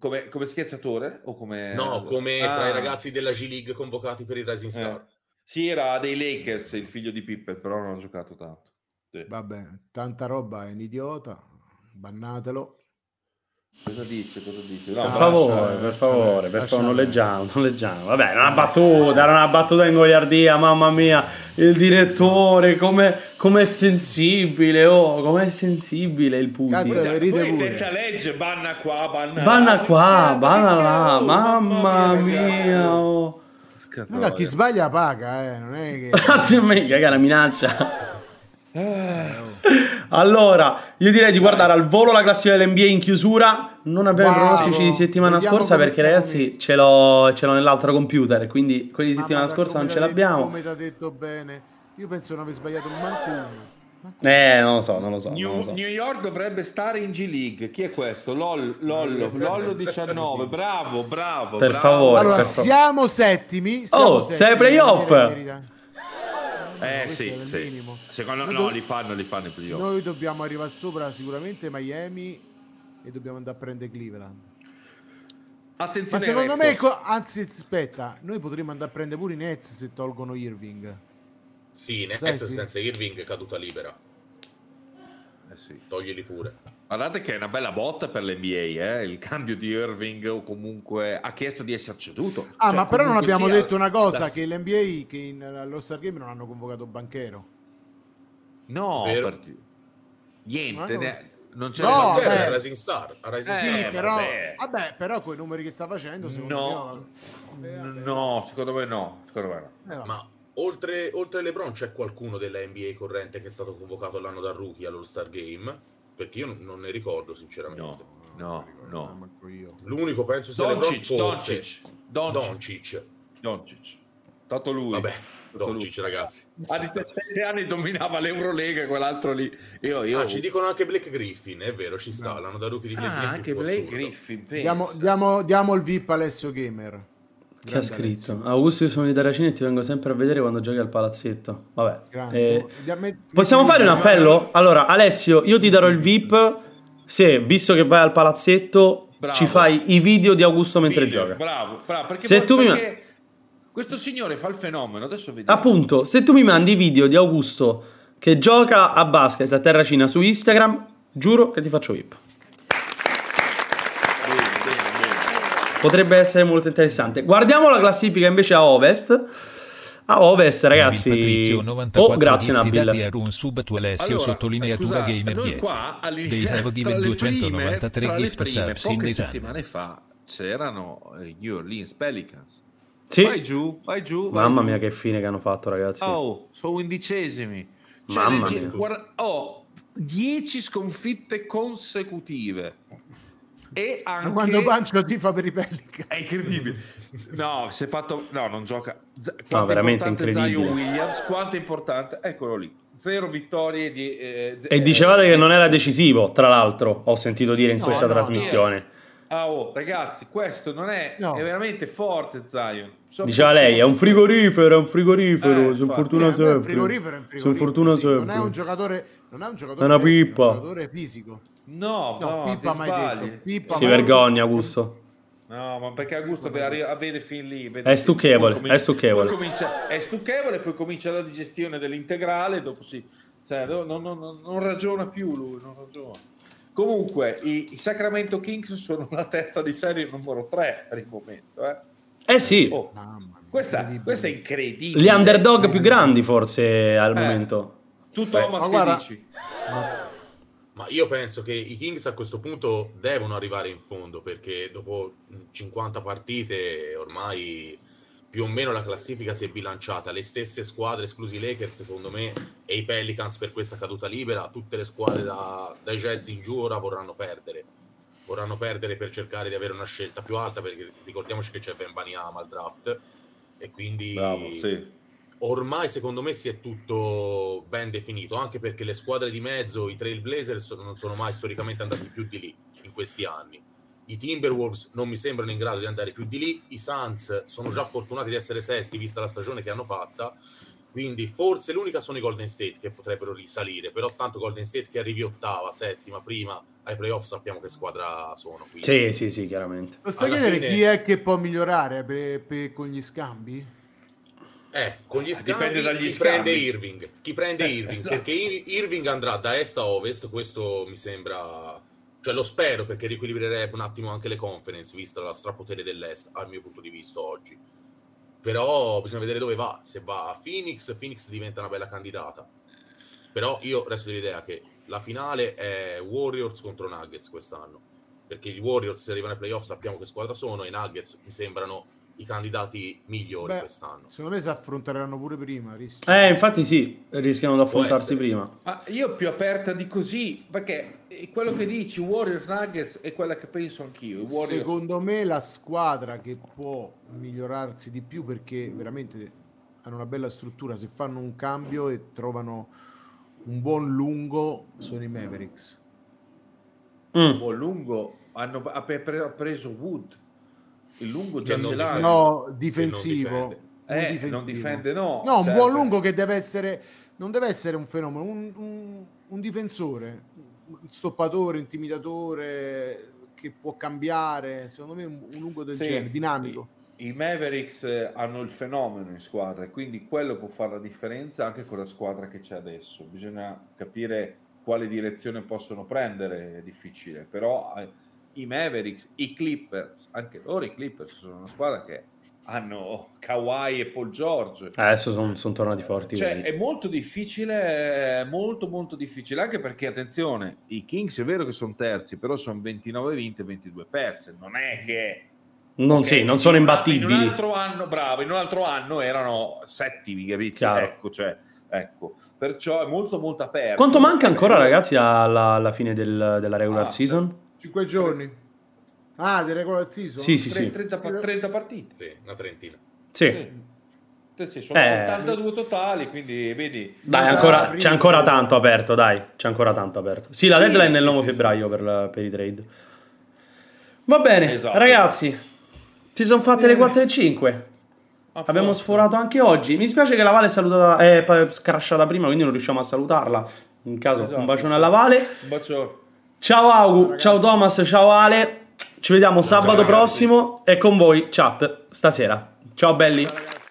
Come, come schiacciatore? O come... No, come ah. tra i ragazzi della G League convocati per il Rising Star. Eh. Sì, era dei Lakers il figlio di Pippen, però non ha giocato tanto. Sì. Vabbè, tanta roba, è un idiota. Bannatelo. Cosa dice? Cosa dice? No, per, lascia, favore, eh, per favore, per favore, non leggiamo, non leggiamo. Vabbè, era una battuta, era una battuta in goliardia, mamma mia. Il direttore, come è sensibile, oh, com'è sensibile il Pusi. Detta legge, banna qua, banna, banna là, qua, banna là, mamma mia. Oh. Allora, chi sbaglia paga, eh, non è che... che è una minaccia. Allora, io direi di guardare al volo la classifica dell'N B A in chiusura. Non abbiamo wow, i pronostici di settimana scorsa perché ragazzi ce l'ho, ce l'ho nell'altro computer, quindi quelli di settimana scorsa non ce l'abbiamo. Come ti ha detto bene, io penso non aver sbagliato manco uno. Eh, non lo so, non lo so. New, non lo so. New York dovrebbe stare in G League. Chi è questo? Lollo, Lollo, Lollo diciannove. Bravo, bravo. Per bravo. favore. Allora, per siamo favore. settimi. Siamo oh, settimi. sei playoff. Eh no, sì, sì. Secondo me no, do... li fanno, li fanno i playoff. Noi dobbiamo arrivare sopra sicuramente Miami e dobbiamo andare a prendere Cleveland. Attenzione, ma secondo me, co- anzi aspetta, noi potremmo andare a prendere pure i Nets se tolgono Irving. Sì, Nets Sai, sì. senza Irving è caduta libera. Eh sì. Toglieli pure. Guardate che è una bella botta per l'N B A, eh? Il cambio di Irving, o comunque ha chiesto di essere ceduto. Ah, cioè, ma però non abbiamo detto una cosa, da... che l'N B A, che in, all'All-Star Game non hanno convocato Banchero. No, per... niente, no, ne... non c'è no, Banchero è Rising Star, a Rising eh, Star. Sì, però vabbè. vabbè, però coi numeri che sta facendo, secondo no. me no. Vabbè, vabbè. No, secondo me no, secondo me no. Eh, no. Ma Oltre, oltre LeBron c'è qualcuno della N B A corrente che è stato convocato l'anno da rookie all'All-Star Game? Perché io non ne ricordo sinceramente. No, no, no. L'unico penso sia Don LeBron Cic, forse Doncic. Doncic. Tanto lui. Vabbè, Doncic ragazzi. A diciassette anni dominava l'Eurolega e quell'altro lì. Io, io... Ah, ci dicono anche Blake Griffin, è vero, ci sta, no. l'anno da rookie di Blake ah, Griffin. Anche Blake Griffin. Diamo, diamo, diamo il V I P Alessio Gamer. Che ha scritto Augusto? Io sono di Terracina e ti vengo sempre a vedere quando giochi al palazzetto. Vabbè, eh, possiamo fare un appello? Allora, Alessio, io ti darò il V I P se, visto che vai al palazzetto, bravo. ci fai i video di Augusto mentre video, gioca. Bravo, bravo. Perché, se tu perché mi man... questo signore fa il fenomeno. Adesso vediamo. Appunto, se tu mi mandi i video di Augusto che gioca a basket a Terracina su Instagram, giuro che ti faccio V I P. Potrebbe essere molto interessante. Guardiamo la classifica invece a ovest. A ovest, ragazzi. Patrizio, oh, grazie Nabil. Un sub tu Alessio, allora, sottolineatura scusate, gamer dieci. Qua, They have given duecentonovantatré gift subs in due settimane fa c'erano i New Orleans Pelicans. Sì. Vai giù, vai giù. Vai Mamma giù. mia che fine che hanno fatto, ragazzi. Oh, sono undicesimi. Cioè, Mamma mia. Guarda, oh, dieci sconfitte consecutive. E anche... quando Pancio tifa per i Pelicans è incredibile. No, si è fatto no, non gioca. Quanto no, veramente incredibile. Zion Williams, quanto è importante. Eccolo lì. Zero vittorie di, eh, z- e dicevate eh, che non era decisivo, tra l'altro, ho sentito dire in no, questa no, trasmissione. È... Ah, oh, ragazzi, questo non è no. è veramente forte Zion. Sono Diceva fortuna. lei, è un frigorifero, è un frigorifero, eh, sono fortuna eh, sempre. È un frigorifero, è un frigorifero. Sono fortuna sì, sempre. Non è un giocatore, non è un giocatore, è una pippa. È un giocatore fisico. No, no, no Pippa mai sbagli. detto. Pippa si mai vergogna Augusto. No, ma perché Augusto vede fin lì. Vede è stucchevole, fin lì. È stucchevole. Poi comincia, è stucchevole, poi comincia la digestione dell'integrale, dopo sì. Cioè, non, non, non, non ragiona più lui, non ragiona. Comunque, i, i Sacramento Kings sono la testa di serie numero tre per il momento, eh. Eh sì. Oh, questa, questa è incredibile. Gli underdog più grandi forse al eh, momento. Tu Thomas che guarda. dici? No. Ma io penso che i Kings a questo punto devono arrivare in fondo, perché dopo cinquanta partite ormai più o meno la classifica si è bilanciata. Le stesse squadre, esclusi i Lakers, secondo me, e i Pelicans per questa caduta libera, tutte le squadre da, dai Jazz in giù ora vorranno perdere. Vorranno perdere per cercare di avere una scelta più alta, perché ricordiamoci che c'è Wembanyama al draft, e quindi... Bravo, sì. Ormai secondo me si è tutto ben definito, anche perché le squadre di mezzo, i Trailblazers, non sono mai storicamente andati più di lì in questi anni. I Timberwolves non mi sembrano in grado di andare più di lì, i Suns sono già fortunati di essere sesti vista la stagione che hanno fatta, quindi forse l'unica sono i Golden State che potrebbero risalire, però tanto Golden State che arrivi ottava, settima, prima ai playoff sappiamo che squadra sono, quindi. Sì, sì, sì, chiaramente. Posso Alla chiedere fine... chi è che può migliorare per, per, con gli scambi? Eh, con gli scambi, dipende dagli chi scambi. prende Irving, chi prende eh, Irving, esatto. Perché Irving andrà da est a ovest, questo mi sembra, cioè lo spero, perché riequilibrerebbe un attimo anche le conference, vista la strapotere dell'est, al mio punto di vista oggi. Però bisogna vedere dove va, se va a Phoenix, Phoenix diventa una bella candidata. Però io resto dell'idea che la finale è Warriors contro Nuggets quest'anno, perché i Warriors se arrivano ai playoff sappiamo che squadra sono, e i Nuggets mi sembrano... i candidati migliori. Beh, quest'anno secondo me si affronteranno pure prima, rischio. eh infatti sì, rischiano di affrontarsi prima. Ma io più aperta di così, perché quello che dici Warriors Nuggets è quella che penso anch'io. Warriors... secondo me la squadra che può migliorarsi di più, perché veramente hanno una bella struttura, se fanno un cambio e trovano un buon lungo sono i Mavericks. Mm. Un buon lungo hanno preso Wood, il lungo già ce l'ha, no, difensivo. Eh, difensivo. Non difende, no. No, serve. Un buon lungo che deve essere, non deve essere un fenomeno, un, un, un difensore, un stoppatore, intimidatore che può cambiare. Secondo me, un, un lungo del sì, genere, dinamico. I, i Mavericks hanno il fenomeno in squadra, e quindi quello può fare la differenza anche con la squadra che c'è adesso. Bisogna capire quale direzione possono prendere, è difficile, però i Mavericks, i Clippers, anche loro i Clippers sono una squadra che hanno Kawhi e Paul George. Adesso sono, sono tornati forti. Cioè, è molto difficile, molto molto difficile, anche perché, attenzione, i Kings è vero che sono terzi, però sono ventinove vinte e ventidue perse. Non è che... Non, sì, non sono imbattibili. In un altro anno, bravo, in un altro anno erano settimi, capito? Ecco, cioè... Ecco, perciò è molto molto aperto. Quanto manca ancora, ragazzi, alla, alla fine del, della regular ah, season? Cinque giorni. Ah, del regular season? Sì, sì, sì. trenta, trenta partite. Sì, una trentina. Sì. sì. Sì, sono eh. ottantadue totali, quindi vedi. Dai, ancora, c'è ancora tanto aperto, dai. C'è ancora tanto aperto. Sì, la sì, deadline sì, è il nove sì, febbraio per, la, per i trade. Va bene, esatto, ragazzi. Ci sono fatte eh. le quattro e cinque. Abbiamo sforato anche oggi. Mi dispiace che la Vale è, salutata, è crashata prima, quindi non riusciamo a salutarla. In caso, esatto, un bacione alla Vale. Un bacione. Ciao Augu, ciao, ciao Thomas, ciao Ale. Ci vediamo ciao, sabato ragazzi. prossimo. E con voi chat stasera. Ciao belli. Ciao,